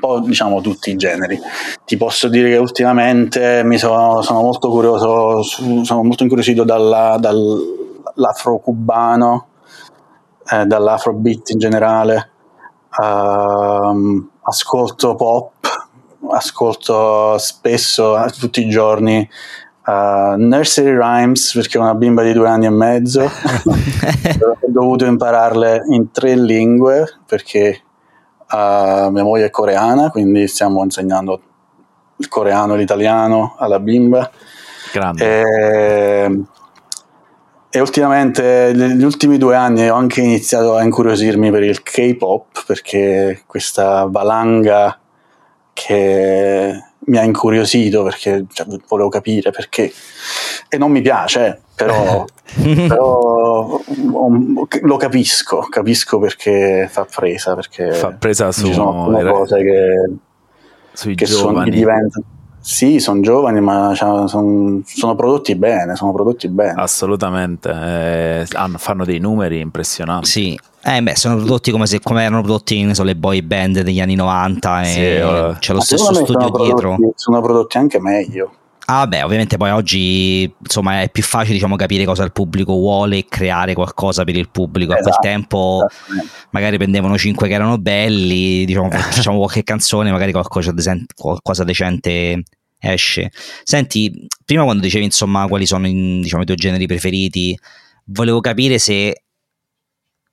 po' diciamo tutti i generi. Ti posso dire che ultimamente sono molto incuriosito dall'afro-cubano, dall'afrobeat in generale. Ascolto pop, ascolto spesso, tutti i giorni, nursery rhymes, perché ho una bimba di 2 anni e mezzo. Ho dovuto impararle in 3 lingue perché mia moglie è coreana, quindi stiamo insegnando il coreano e l'italiano alla bimba. Grande. E ultimamente, negli ultimi 2 anni, ho anche iniziato a incuriosirmi per il K-pop, perché questa valanga che mi ha incuriosito, perché cioè, volevo capire perché, e non mi piace, però, però lo capisco perché fa presa su, ci sono cose che, sui che giovani sono, che diventano, sì, sono giovani, ma cioè, sono prodotti bene, assolutamente, fanno dei numeri impressionanti, sì. Beh, sono prodotti come erano prodotti, ne so, le boy band degli anni 90, sì, e c'è lo stesso studio dietro. Sono prodotti anche meglio. Ah beh, ovviamente poi oggi insomma è più facile, diciamo, capire cosa il pubblico vuole e creare qualcosa per il pubblico. Esatto, a quel tempo magari prendevano 5 che erano belli, diciamo, facciamo qualche canzone, magari qualcosa decente esce. Senti, prima quando dicevi insomma quali sono, diciamo, i tuoi generi preferiti, volevo capire se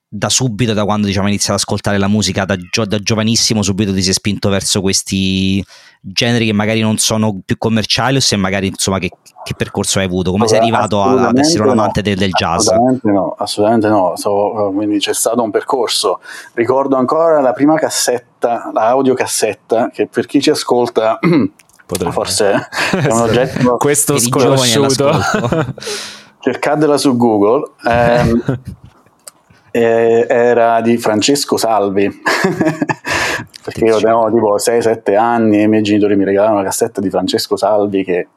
da subito, da quando diciamo hai iniziato ad ascoltare la musica, da giovanissimo subito ti sei spinto verso questi generi che magari non sono più commerciali, o se magari insomma che percorso hai avuto, come sei arrivato ad essere un amante del jazz? Assolutamente no. Quindi c'è stato un percorso. Ricordo ancora la prima cassetta, la audiocassetta, che per chi ci ascolta forse è un oggetto questo sconosciuto, cercatela su Google, era di Francesco Salvi perché io avevo tipo 6-7 anni e i miei genitori mi regalavano una cassetta di Francesco Salvi che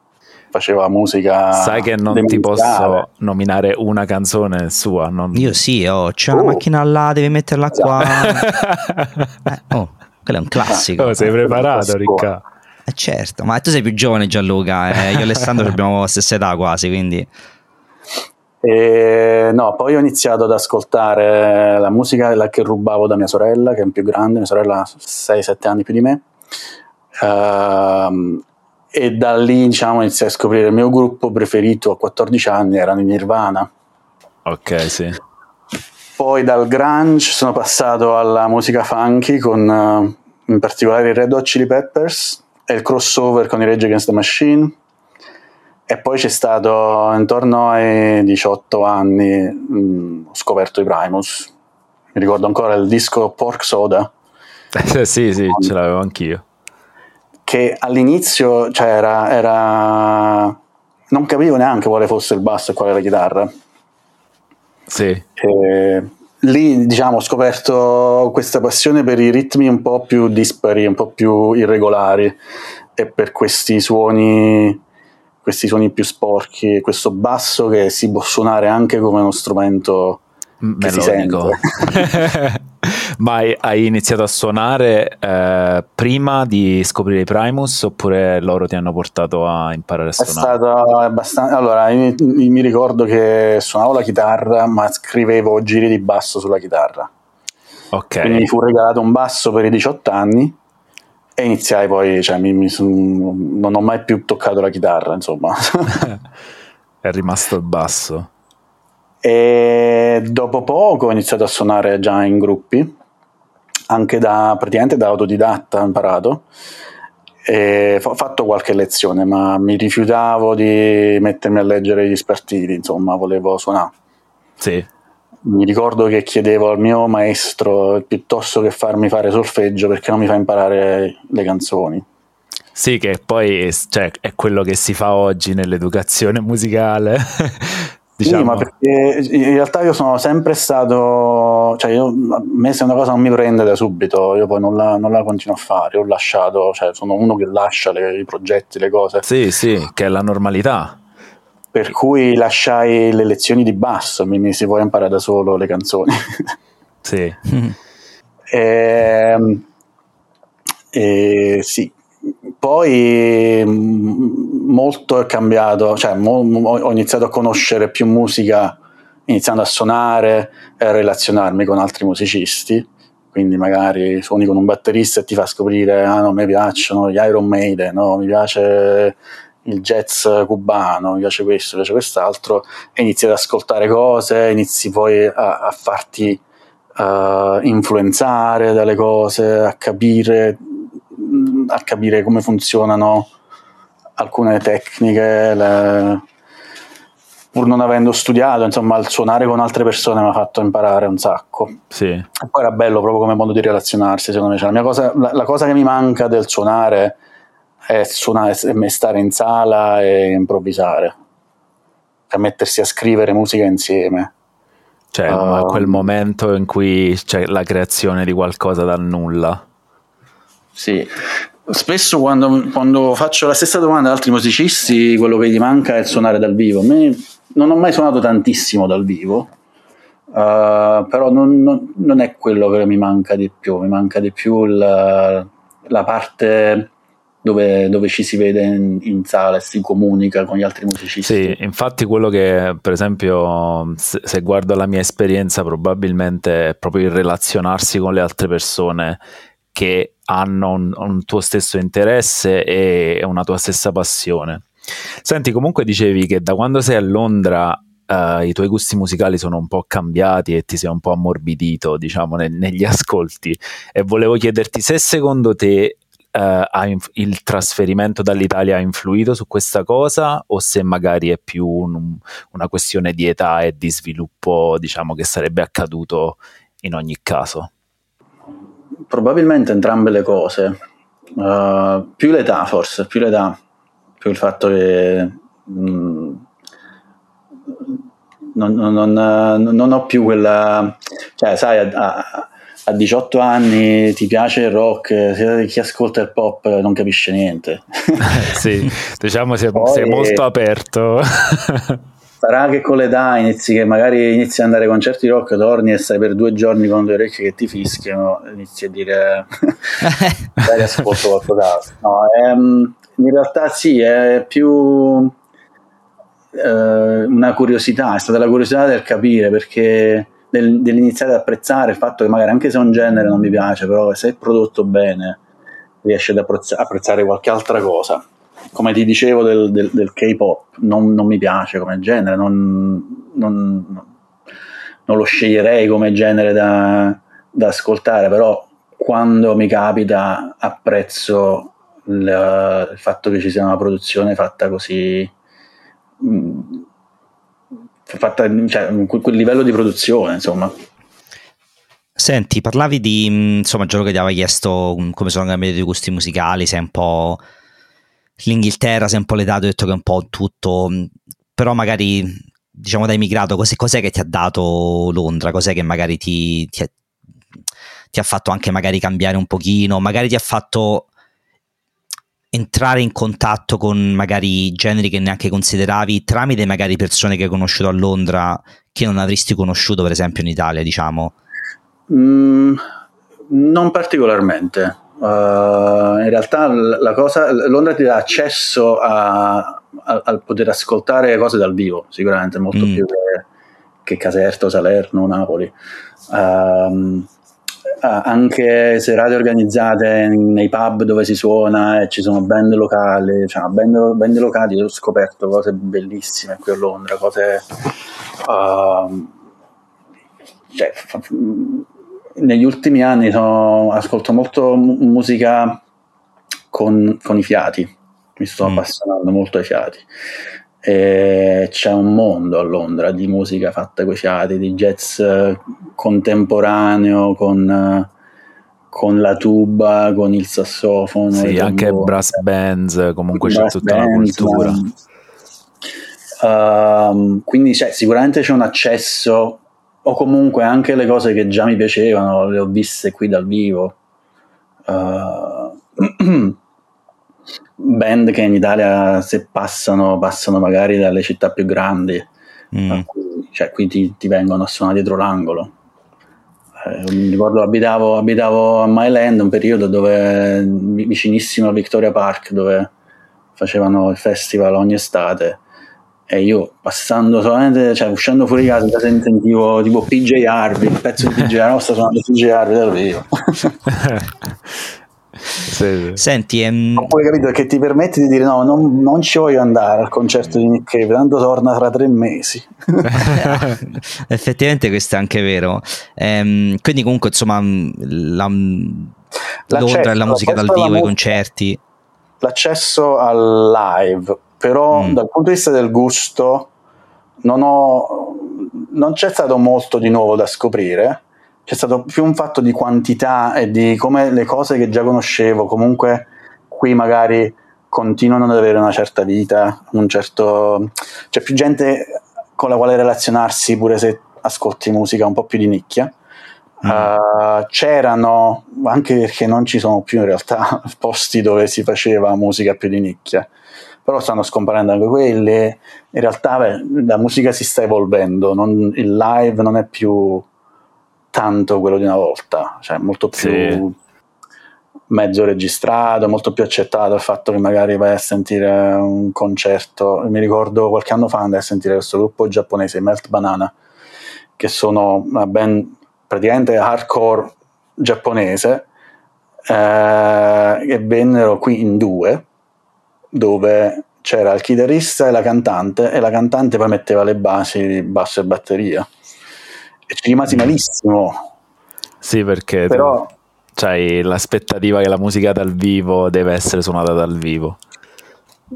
faceva musica. Sai che non ti posso nominare una canzone sua? Non... Io sì, c'è una macchina là, devi metterla qua. Quello è un classico. Sei preparato, Riccardo? Certo, ma tu sei più giovane, Gianluca, io e Alessandro abbiamo la stessa età quasi, quindi... No, poi ho iniziato ad ascoltare la musica che rubavo da mia sorella, che è più grande, mia sorella ha 6-7 anni più di me, e da lì diciamo iniziai a scoprire il mio gruppo preferito a 14 anni, erano i Nirvana. Ok, sì. Poi dal grunge sono passato alla musica funky con in particolare i Red Hot Chili Peppers e il crossover con i Rage Against the Machine. E poi c'è stato, intorno ai 18 anni, ho scoperto i Primus. Mi ricordo ancora il disco Pork Soda. sì, ce l'avevo anch'io. Che all'inizio, cioè, era... non capivo neanche quale fosse il basso e quale la chitarra. Sì. E lì, diciamo, ho scoperto questa passione per i ritmi un po' più dispari, un po' più irregolari, e per questi suoni più sporchi, questo basso che si può suonare anche come uno strumento melodico. Che si sente. Ma hai iniziato a suonare prima di scoprire i Primus, oppure loro ti hanno portato a imparare a suonare? È stato abbastanza... Allora, mi ricordo che suonavo la chitarra, ma scrivevo giri di basso sulla chitarra. Ok. Quindi mi fu regalato un basso per i 18 anni. E iniziai poi, cioè, non ho mai più toccato la chitarra, insomma. È rimasto il basso. E dopo poco ho iniziato a suonare già in gruppi, anche praticamente da autodidatta ho imparato. E ho fatto qualche lezione, ma mi rifiutavo di mettermi a leggere gli spartiti, insomma, volevo suonare. Sì. Mi ricordo che chiedevo al mio maestro, piuttosto che farmi fare solfeggio, perché non mi fa imparare le canzoni. Sì, che poi cioè, è quello che si fa oggi nell'educazione musicale. Diciamo. Sì, ma perché in realtà io sono sempre stato... Cioè a me se una cosa non mi prende da subito, io poi non la continuo a fare. Ho lasciato, cioè sono uno che lascia i progetti, le cose. Sì, che è la normalità. Per cui lasciai le lezioni di basso, mi misi poi a imparare da solo le canzoni. Sì. Sì. Poi molto è cambiato, cioè ho iniziato a conoscere più musica, iniziando a suonare e a relazionarmi con altri musicisti. Quindi magari suoni con un batterista e ti fa scoprire, no, mi piacciono gli Iron Maiden, no, mi piace... il jazz cubano, mi piace questo, mi piace quest'altro, e inizi ad ascoltare cose, inizi poi a farti influenzare dalle cose, a capire come funzionano alcune tecniche, pur non avendo studiato, insomma, al suonare con altre persone mi ha fatto imparare un sacco. Sì. E poi era bello proprio come modo di relazionarsi, secondo me. Cioè, la cosa che mi manca del suonare è suonare, è stare in sala e improvvisare, è mettersi a scrivere musica insieme. Cioè, quel momento in cui c'è la creazione di qualcosa dal nulla. Sì. Spesso quando faccio la stessa domanda ad altri musicisti, quello che gli manca è il suonare dal vivo. A me non ho mai suonato tantissimo dal vivo, però non è quello che mi manca di più. Mi manca di più la parte dove ci si vede in sala e si comunica con gli altri musicisti. Sì, infatti quello che, per esempio, se guardo la mia esperienza, probabilmente è proprio il relazionarsi con le altre persone che hanno un tuo stesso interesse e una tua stessa passione. Senti, comunque dicevi che da quando sei a Londra i tuoi gusti musicali sono un po' cambiati e ti sei un po' ammorbidito, diciamo, negli ascolti, e volevo chiederti se secondo te il trasferimento dall'Italia ha influito su questa cosa, o se magari è più una questione di età e di sviluppo, diciamo, che sarebbe accaduto in ogni caso. Probabilmente entrambe le cose, più l'età forse, più il fatto che non ho più quella, cioè, sai, a 18 anni ti piace il rock, chi ascolta il pop non capisce niente. Sì, diciamo sei molto aperto. Sarà che con l'età inizi ad andare a concerti rock, torni e stai per 2 giorni con le orecchie che ti fischiano, inizi a dire dai, ascolto qualcos'altro. No, in realtà sì, è più una curiosità, è stata la curiosità del capire, perché dell'iniziare ad apprezzare il fatto che magari anche se un genere non mi piace, però se è prodotto bene riesci ad apprezzare qualche altra cosa. Come ti dicevo del K-pop, non mi piace come genere, non lo sceglierei come genere da ascoltare, però quando mi capita apprezzo il fatto che ci sia una produzione fatta così, cioè, quel livello di produzione, insomma. Senti, parlavi di, insomma, Gianluca che ti aveva chiesto come sono cambiati i gusti musicali, sei un po' l'Inghilterra, sei un po' l'età, ho detto che è un po' tutto, però magari, diciamo, da immigrato, cos'è che ti ha dato Londra, cos'è che magari ti ha fatto anche magari cambiare un pochino, magari ti ha fatto entrare in contatto con magari generi che neanche consideravi, tramite magari persone che hai conosciuto a Londra che non avresti conosciuto per esempio in Italia, diciamo? Non particolarmente. In realtà Londra ti dà accesso al poter ascoltare cose dal vivo, sicuramente molto più che Caserta, Salerno, Napoli. Anche serate organizzate nei pub dove si suona e ci sono band locali, cioè band locali, ho scoperto cose bellissime qui a Londra, cose cioè, negli ultimi anni ascolto molto musica con i fiati, mi sto appassionando molto ai fiati, e c'è un mondo a Londra di musica fatta coi fiati, di jazz contemporaneo con la tuba, con il sassofono, sì, anche brass bands, comunque c'è tutta una cultura, quindi sicuramente c'è un accesso, o comunque anche le cose che già mi piacevano le ho viste qui dal vivo, band che in Italia, se passano magari dalle città più grandi, cioè qui ti vengono a suonare dietro l'angolo. Mi ricordo, abitavo a Myland un periodo dove, vicinissimo a Victoria Park, dove facevano il festival ogni estate, e io passando solamente, cioè uscendo fuori casa, già sentivo tipo PJ Harvey, il pezzo di PJ Harvey, sta suonando PJ Harvey dal vivo. Sì. Senti, poi capito che ti permetti di dire no, non ci voglio andare al concerto di Nick Cave, tanto torna tra 3 mesi. Effettivamente questo è anche vero, quindi comunque insomma Londra e la musica dal vivo, i concerti, l'accesso al live, però dal punto di vista del gusto non c'è stato molto di nuovo da scoprire. C'è stato più un fatto di quantità e di come le cose che già conoscevo, comunque qui magari continuano ad avere una certa vita, un certo... c'è più gente con la quale relazionarsi pure se ascolti musica un po' più di nicchia. C'erano, anche perché non ci sono più in realtà posti dove si faceva musica più di nicchia, però stanno scomparendo anche quelli. In realtà la musica si sta evolvendo, il live non è più tanto quello di una volta, cioè molto più mezzo registrato, molto più accettato il fatto che magari vai a sentire un concerto. Mi ricordo qualche anno fa andai a sentire questo gruppo giapponese, Melt Banana, che sono una band praticamente hardcore giapponese, e vennero qui in due, dove c'era il chitarrista e la cantante, e la cantante poi metteva le basi, basso e batteria, e ci rimasi malissimo. Sì, perché però c'hai l'aspettativa che la musica dal vivo deve essere suonata dal vivo.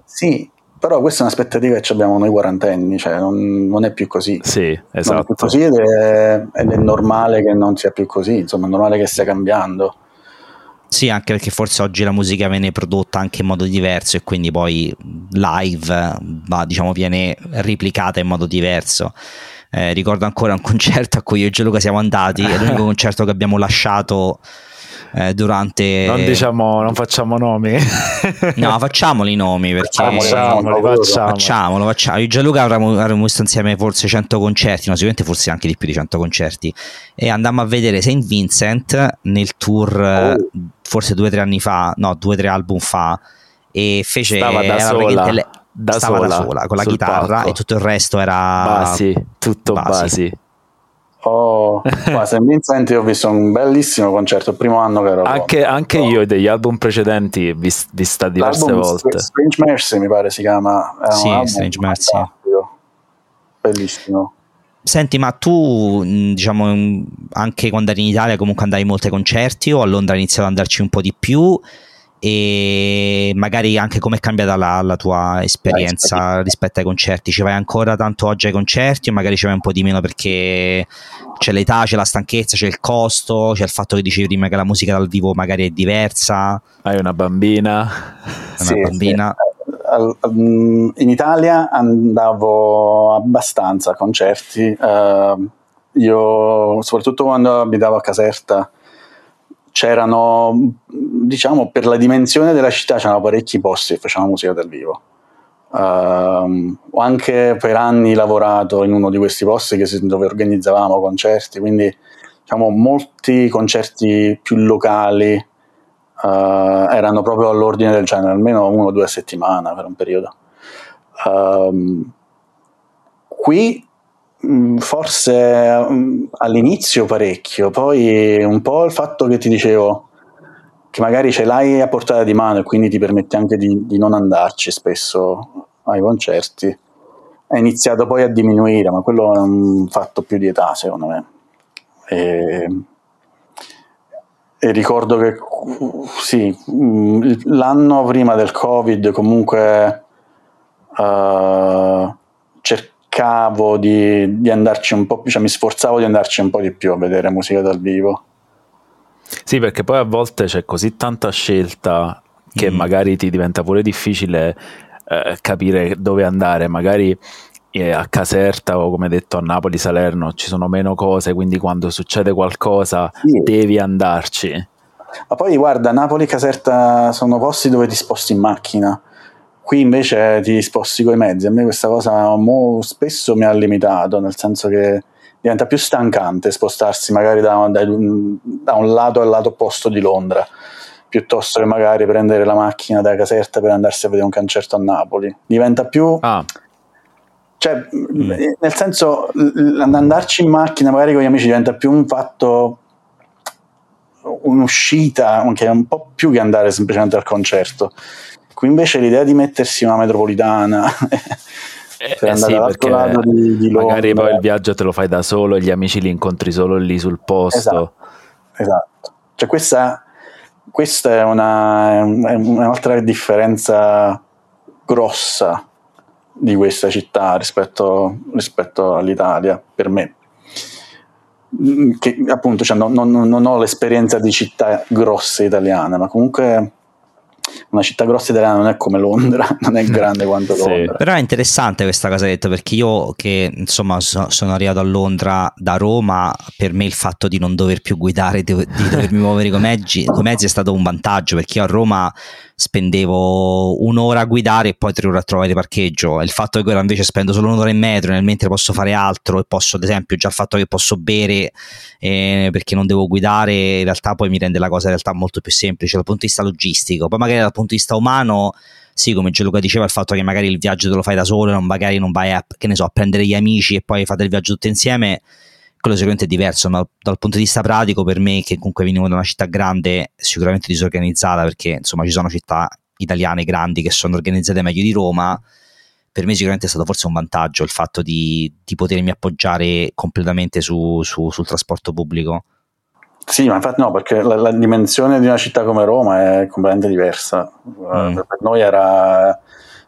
Sì, però questa è un'aspettativa che abbiamo noi quarantenni, cioè non è più così. Sì, esatto. Non è più così ed è normale che non sia più così, insomma, è normale che stia cambiando. Sì, anche perché forse oggi la musica viene prodotta anche in modo diverso e quindi poi live viene replicata in modo diverso. Ricordo ancora un concerto a cui io e Gianluca siamo andati, è l'unico concerto che abbiamo lasciato durante... non facciamo nomi. No, facciamoli i nomi, perché facciamolo. Io e Gianluca avremmo visto insieme forse 100 concerti, no, sicuramente forse anche di più di 100 concerti, e andammo a vedere Saint Vincent nel tour, forse 2-3 anni fa, no, 2-3 album fa, e fece... Stava da sola con la chitarra palco. E tutto il resto era basi. Saint Vincent ho visto un bellissimo concerto, il primo anno che ero anche io degli album precedenti vista diverse volte. Strange Mercy mi pare si chiama, Strange Mercy, bellissimo. Senti, ma tu anche quando eri in Italia comunque andavi in molti concerti, o a Londra hai iniziato ad andarci un po' di più? E magari anche com'è cambiata la tua esperienza rispetto ai concerti? Ci vai ancora tanto oggi ai concerti, o magari ci vai un po' di meno perché c'è l'età, c'è la stanchezza, c'è il costo, c'è il fatto che dicevi prima che la musica dal vivo magari è diversa? Hai una bambina. In Italia andavo abbastanza a concerti, io soprattutto quando abitavo a Caserta. C'erano, per la dimensione della città, c'erano parecchi posti che facevano musica dal vivo. Ho anche per anni lavorato in uno di questi posti dove organizzavamo concerti, quindi molti concerti più locali erano proprio all'ordine del giorno, almeno 1 o 2 a settimana per un periodo. Qui forse all'inizio parecchio, poi un po' il fatto che ti dicevo che magari ce l'hai a portata di mano e quindi ti permette anche di non andarci spesso ai concerti, è iniziato poi a diminuire, ma quello è un fatto più di età secondo me. E ricordo che l'anno prima del Covid comunque cercavo di andarci un po' più, mi sforzavo di andarci un po' di più a vedere musica dal vivo. Sì, perché poi a volte c'è così tanta scelta che magari ti diventa pure difficile capire dove andare. Magari a Caserta, o come detto a Napoli, Salerno, ci sono meno cose, quindi quando succede qualcosa devi andarci. Ma poi guarda, Napoli e Caserta sono posti dove ti sposti in macchina. Qui invece ti sposti coi mezzi. A me questa cosa spesso mi ha limitato, nel senso che diventa più stancante spostarsi magari da un lato al lato opposto di Londra, piuttosto che magari prendere la macchina da Caserta per andarsi a vedere un concerto a Napoli. Diventa più... nel senso, andarci in macchina magari con gli amici diventa più un fatto, un'uscita, che è un po' più che andare semplicemente al concerto. Qui invece l'idea di mettersi una metropolitana per andare all'altro lato di Londra, magari poi il viaggio te lo fai da solo e gli amici li incontri solo lì sul posto. Esatto. Cioè questa è un'altra differenza grossa di questa città rispetto all'Italia, per me, che appunto non ho l'esperienza di città grosse italiane, ma comunque una città grossa italiana non è come Londra, non è grande quanto Londra. Sì. Però è interessante questa cosa che hai detto, perché io che insomma sono arrivato a Londra da Roma, per me il fatto di non dover più guidare, di dovermi muovere con mezzi è stato un vantaggio, perché io a Roma spendevo un'ora a guidare e poi 3 ore a trovare parcheggio. Il fatto che ora invece spendo solo 1 ora in metro, nel mentre posso fare altro, e posso, ad esempio, già il fatto che posso bere perché non devo guidare, in realtà poi mi rende la cosa in realtà molto più semplice dal punto di vista logistico. Poi magari dal punto di vista umano, sì, come Gianluca diceva, il fatto che magari il viaggio te lo fai da solo, non vai a, che ne so, a prendere gli amici e poi fate il viaggio tutti insieme, quello sicuramente è diverso. Ma dal punto di vista pratico, per me, che comunque venivo da una città grande, sicuramente disorganizzata, perché insomma ci sono città italiane grandi che sono organizzate meglio di Roma, per me sicuramente è stato forse un vantaggio il fatto di potermi appoggiare completamente sul trasporto pubblico. Sì, ma infatti no, perché la dimensione di una città come Roma è completamente diversa. Per noi era,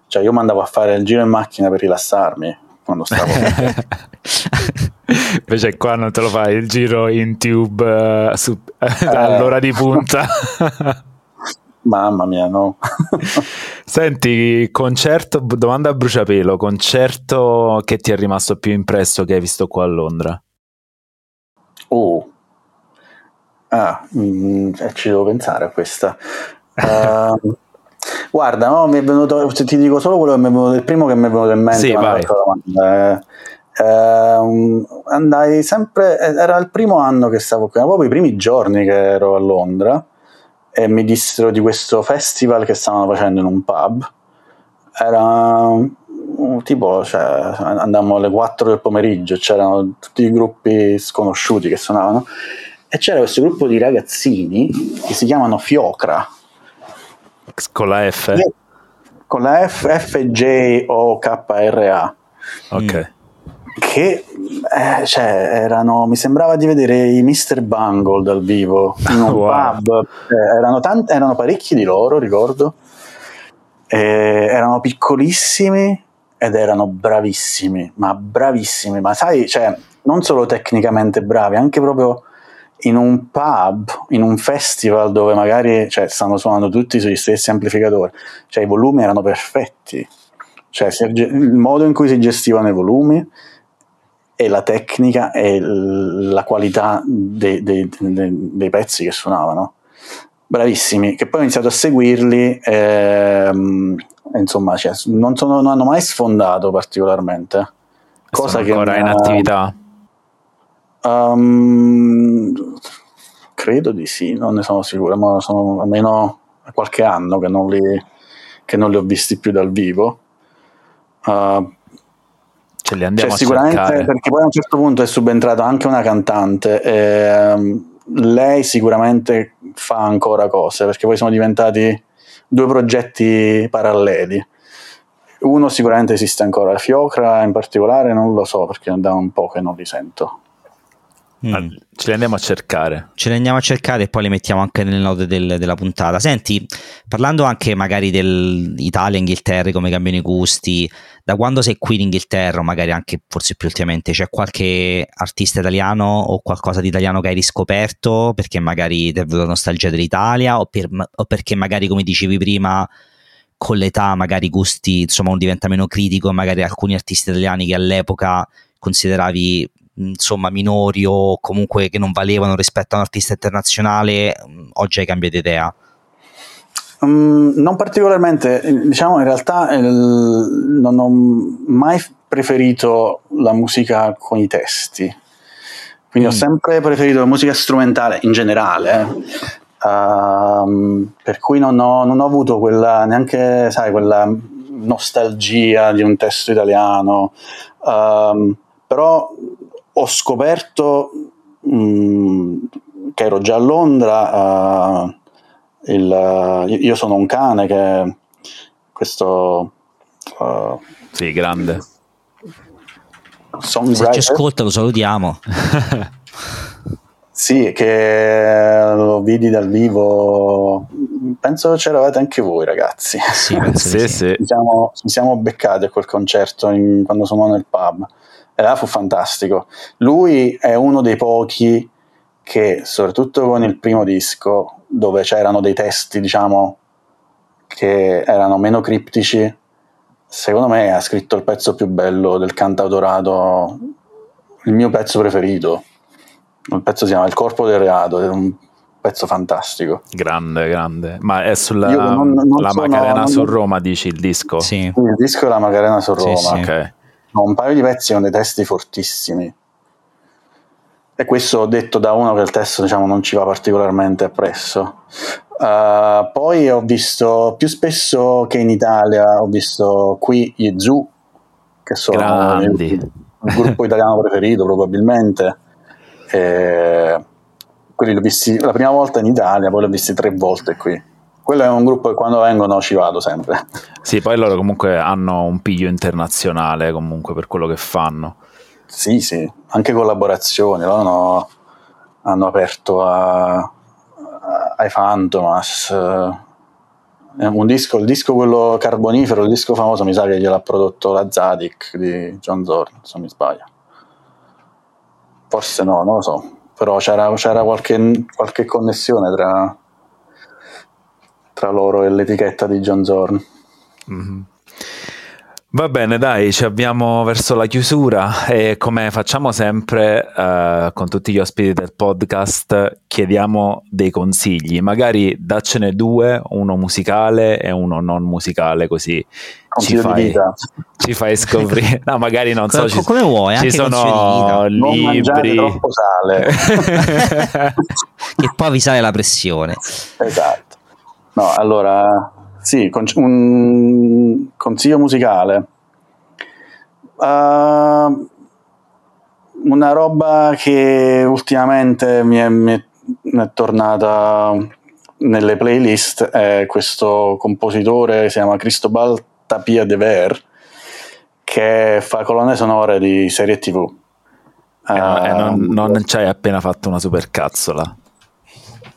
cioè, io mi andavo a fare il giro in macchina per rilassarmi quando stavo invece qua non te lo fai il giro in tube all'ora di punta. Mamma mia, no. Senti, domanda a bruciapelo, concerto che ti è rimasto più impresso che hai visto qua a Londra? Ci devo pensare a questa. Guarda, no, mi è venuto, ti dico solo quello che mi è venuto, il primo che mi è venuto in mente. Sì, vai. Andai sempre, era il primo anno che stavo qui, proprio i primi giorni che ero a Londra, e mi dissero di questo festival che stavano facendo in un pub. Era tipo, cioè, andammo alle 4 del pomeriggio, c'erano tutti i gruppi sconosciuti che suonavano, e c'era questo gruppo di ragazzini che si chiamano Fjokra, con la F, con la F J O K R A, ok, che cioè, erano, mi sembrava di vedere i Mr. Bungle dal vivo in un pub. Erano parecchi di loro, ricordo, erano piccolissimi ed erano bravissimi, ma sai, cioè, non solo tecnicamente bravi, anche proprio in un pub, in un festival dove magari, cioè, stanno suonando tutti sugli stessi amplificatori, cioè i volumi erano perfetti, cioè il modo in cui si gestivano i volumi e la tecnica e la qualità dei pezzi che suonavano, bravissimi, che poi ho iniziato a seguirli, insomma, cioè, non hanno mai sfondato particolarmente, cosa che ancora in attività. Credo di sì, non ne sono sicuro, ma sono almeno qualche anno che non li ho visti più dal vivo. Ce li andiamo, cioè, sicuramente a cercare, perché poi a un certo punto è subentrata anche una cantante, lei sicuramente fa ancora cose, perché poi sono diventati 2 progetti paralleli. Uno sicuramente esiste ancora, Fjokra in particolare non lo so, perché da un po' che non li sento. Ce li andiamo a cercare. Ce li andiamo a cercare e poi li mettiamo anche nelle note della puntata. Senti, parlando anche magari dell'Italia, Inghilterra, come cambiano i gusti, da quando sei qui in Inghilterra, magari anche forse più ultimamente, c'è qualche artista italiano o qualcosa di italiano che hai riscoperto perché magari ti è venuta nostalgia dell'Italia, o perché magari, come dicevi prima, con l'età magari i gusti insomma non diventa meno critico, magari alcuni artisti italiani che all'epoca consideravi insomma minori o comunque che non valevano rispetto a un artista internazionale, oggi hai cambiato idea? Non particolarmente, diciamo, in realtà non ho mai preferito la musica con i testi, quindi ho sempre preferito la musica strumentale in generale, per cui non ho avuto quella, neanche, sai, quella nostalgia di un testo italiano, però ho scoperto che ero già a Londra, Io sono un cane, che questo sì, grande songwriter, se ci ascolta lo salutiamo. Sì, che lo vidi dal vivo, penso c'eravate anche voi ragazzi. Sì, sì. Ci siamo beccati a quel concerto quando sono nel pub, e là fu fantastico. Lui è uno dei pochi che, soprattutto con il primo disco, dove c'erano dei testi, diciamo, che erano meno criptici, secondo me ha scritto il pezzo più bello del cantautorato, il mio pezzo preferito. Il pezzo si chiama Il corpo del reato, è un pezzo fantastico. Grande, grande. Ma è sulla la Macarena su Roma, dici, il disco? Sì. Il disco è La Macarena su Roma. Sì, sì. Okay. No, un paio di pezzi con dei testi fortissimi. E questo ho detto da uno che il testo, diciamo, non ci va particolarmente appresso. Poi ho visto più spesso che in Italia, ho visto qui gli Zoo, che sono il gruppo italiano preferito probabilmente. E quelli l'ho visti la prima volta in Italia, poi l'ho visti 3 volte qui. Quello è un gruppo che quando vengono ci vado sempre. Sì, poi loro comunque hanno un piglio internazionale comunque per quello che fanno. Sì, sì, anche collaborazioni. Loro hanno aperto ai Fantomas, il disco quello carbonifero, il disco famoso, mi sa che gliel'ha prodotto la Zadig di John Zorn, se mi sbaglio, forse no, non lo so, però c'era qualche connessione tra loro e l'etichetta di John Zorn. Mm-hmm. Va bene, dai, ci abbiamo verso la chiusura e come facciamo sempre con tutti gli ospiti del podcast chiediamo dei consigli, magari daccene 2, uno musicale e uno non musicale, così ci fai scoprire. No, magari non so, come vuoi, ci anche sono libri, non mangiare troppo sale e poi vi sale la pressione. Esatto. No, allora sì, un consiglio musicale, una roba che ultimamente mi è tornata nelle playlist è questo compositore che si chiama Cristobal Tapia de Ver, che fa colonne sonore di serie TV. Non ci hai appena fatto una supercazzola?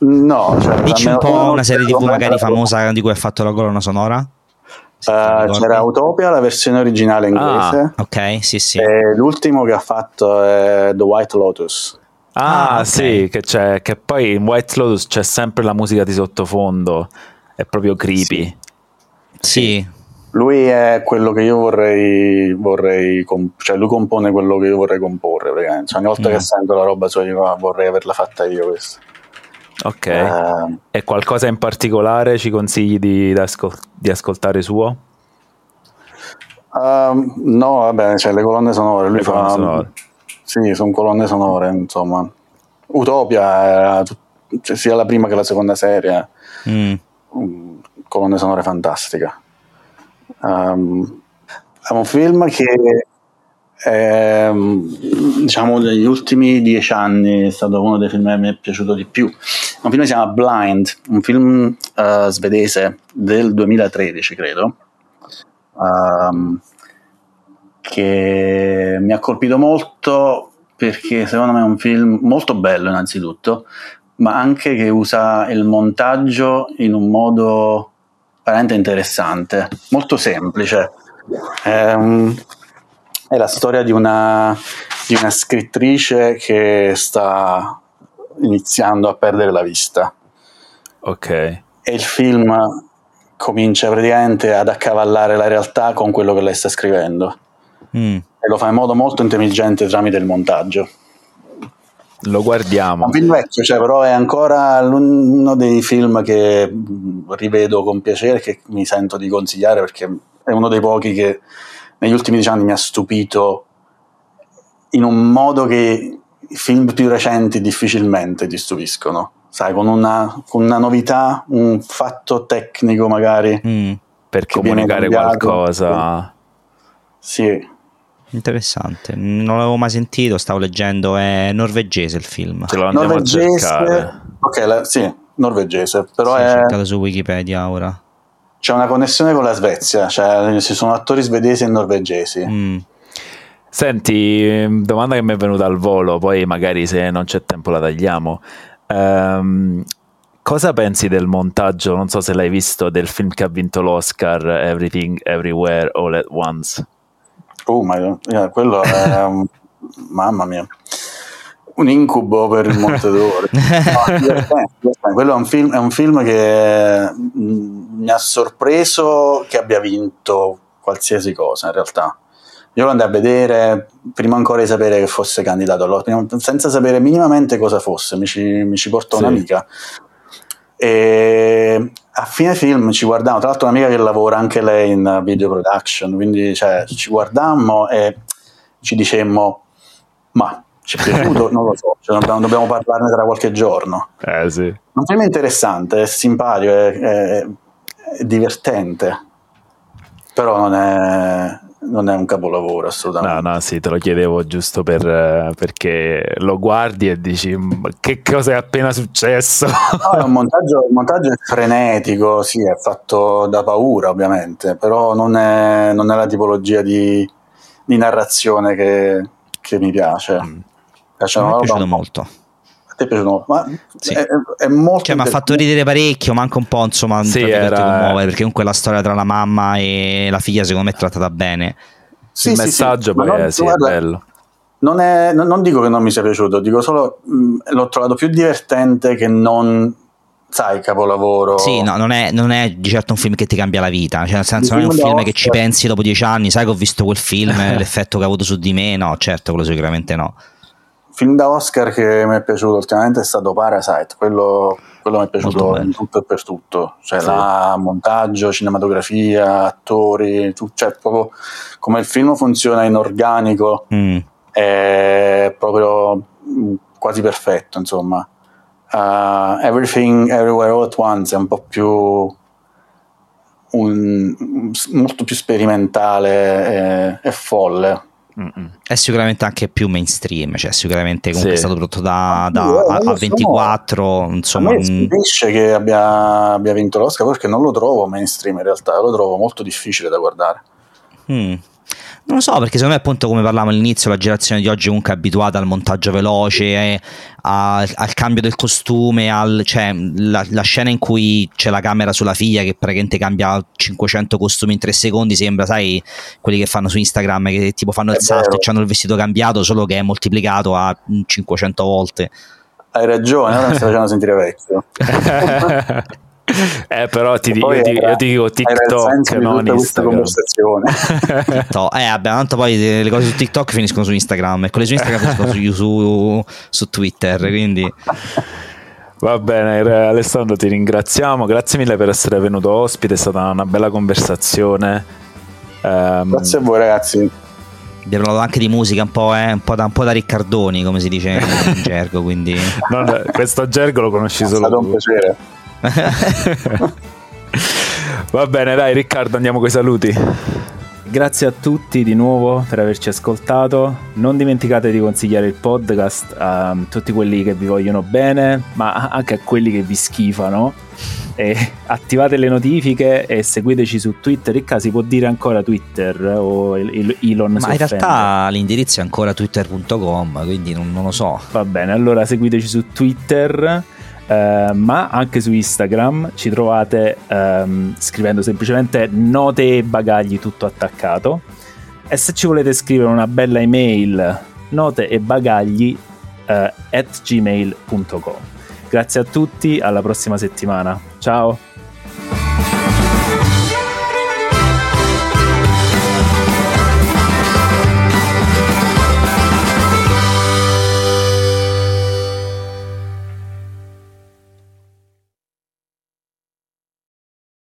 No, cioè, dici un po' una serie TV magari famosa di cui ha fatto la colonna sonora. C'era Utopia, la versione originale inglese. Ah, ok, sì, sì. E l'ultimo che ha fatto è The White Lotus. Ah, okay. Sì, che poi in White Lotus c'è sempre la musica di sottofondo, è proprio creepy. Sì. Sì. Lui è quello che io vorrei cioè lui compone quello che io vorrei comporre, praticamente. Ogni volta che sento la roba sua dico, vorrei averla fatta io questa. Ok, e qualcosa in particolare ci consigli di ascoltare suo? No, vabbè, cioè le colonne sonore. Lui fa colonne sonore. Sì, sono colonne sonore, insomma. Utopia era sia la prima che la seconda serie. Colonne sonore fantastica. È un film che diciamo negli ultimi 10 anni è stato uno dei film che mi è piaciuto di più. Un film che si chiama Blind, un film svedese del 2013 credo, che mi ha colpito molto perché secondo me è un film molto bello innanzitutto, ma anche che usa il montaggio in un modo veramente interessante, molto semplice. È la storia di una scrittrice che sta iniziando a perdere la vista. Ok. E il film comincia praticamente ad accavallare la realtà con quello che lei sta scrivendo. E lo fa in modo molto intelligente tramite il montaggio. Lo guardiamo. Un film vecchio, cioè, però è ancora uno dei film che rivedo con piacere, che mi sento di consigliare perché è uno dei pochi che negli ultimi 10 anni mi ha stupito in un modo che i film più recenti difficilmente ti stupiscono, sai, con una novità, un fatto tecnico magari per comunicare qualcosa. Sì, interessante, non l'avevo mai sentito, stavo leggendo, è norvegese il film. Ce lo andiamo a cercare. Ok, sì, norvegese, però sì, è cercato su Wikipedia ora. C'è una connessione con la Svezia, cioè ci sono attori svedesi e norvegesi. Senti, domanda che mi è venuta al volo, poi magari se non c'è tempo la tagliamo. Cosa pensi del montaggio, non so se l'hai visto, del film che ha vinto l'Oscar, Everything Everywhere All at Once? Oh, ma quello è mamma mia, un incubo per il Monte d'Oro. No, quello è un film che mi ha sorpreso che abbia vinto qualsiasi cosa, in realtà. Io lo andai a vedere prima ancora di sapere che fosse candidato all'Oscar, senza sapere minimamente cosa fosse, mi ci portò un'amica. E a fine film ci guardammo, tra l'altro un'amica che lavora anche lei in video production, quindi cioè, ci guardammo e ci dicemmo, ma ci è piaciuto? Non lo so, cioè, dobbiamo parlarne tra qualche giorno. Un film interessante, è simpatico, è divertente, però non è un capolavoro assolutamente. No, sì, te lo chiedevo giusto perché lo guardi e dici che cosa è appena successo. No, è il montaggio è frenetico, sì, è fatto da paura ovviamente, però non è la tipologia di narrazione che mi piace. Mi è piaciuto molto. Ma sì. è molto, cioè, mi ha fatto ridere parecchio, ma anche un po', insomma, sì, commuovere, perché comunque la storia tra la mamma e la figlia secondo me è trattata bene. Sì, il messaggio è bello. Non dico che non mi sia piaciuto, dico solo l'ho trovato più divertente che non, sai, capolavoro. Sì, no, non è di certo un film che ti cambia la vita, cioè, nel senso, non è un film che ci pensi dopo 10 anni, sai che ho visto quel film, l'effetto che ha avuto su di me, no, certo, quello sicuramente no. Film da Oscar che mi è piaciuto ultimamente è stato Parasite, quello mi è piaciuto in tutto e per tutto, cioè la montaggio, cinematografia, attori, cioè proprio come il film funziona in organico, è proprio quasi perfetto, insomma. Everything Everywhere All at Once è un po' più molto più sperimentale e folle. È sicuramente anche più mainstream, cioè sicuramente comunque è stato prodotto da A24, insomma. A me stupisce che abbia vinto l'Oscar, perché non lo trovo mainstream in realtà, lo trovo molto difficile da guardare. Non lo so, perché secondo me, appunto, come parlavamo all'inizio, la generazione di oggi è comunque abituata al montaggio veloce, al cambio del costume, cioè la scena in cui c'è la camera sulla figlia che praticamente cambia 500 costumi in 3 secondi, sembra, sai, quelli che fanno su Instagram, che tipo fanno il salto e hanno il vestito cambiato, solo che è moltiplicato a 500 volte. Hai ragione, non mi stai facendo sentire vecchio. Però io dico TikTok, non Instagram. Tanto poi le cose su TikTok finiscono su Instagram e quelle su Instagram finiscono su Twitter, quindi va bene. Alessandro, ti ringraziamo, grazie mille per essere venuto ospite, è stata una bella conversazione. Grazie a voi ragazzi, abbiamo parlato anche di musica un po' da Riccardoni, come si dice in gergo, quindi questo gergo lo conosci solo. È stato un piacere. Va bene, dai Riccardo, andiamo coi saluti. Grazie a tutti di nuovo per averci ascoltato, non dimenticate di consigliare il podcast a tutti quelli che vi vogliono bene, ma anche a quelli che vi schifano, e attivate le notifiche e seguiteci su Twitter, in caso si può dire ancora Twitter o Elon, ma in realtà l'indirizzo è ancora twitter.com, quindi non lo so. Va bene, allora seguiteci su Twitter. Ma anche su Instagram ci trovate scrivendo semplicemente Note e Bagagli tutto attaccato, e se ci volete scrivere una bella email, noteebagagli@gmail.com. Grazie a tutti, alla prossima settimana, ciao.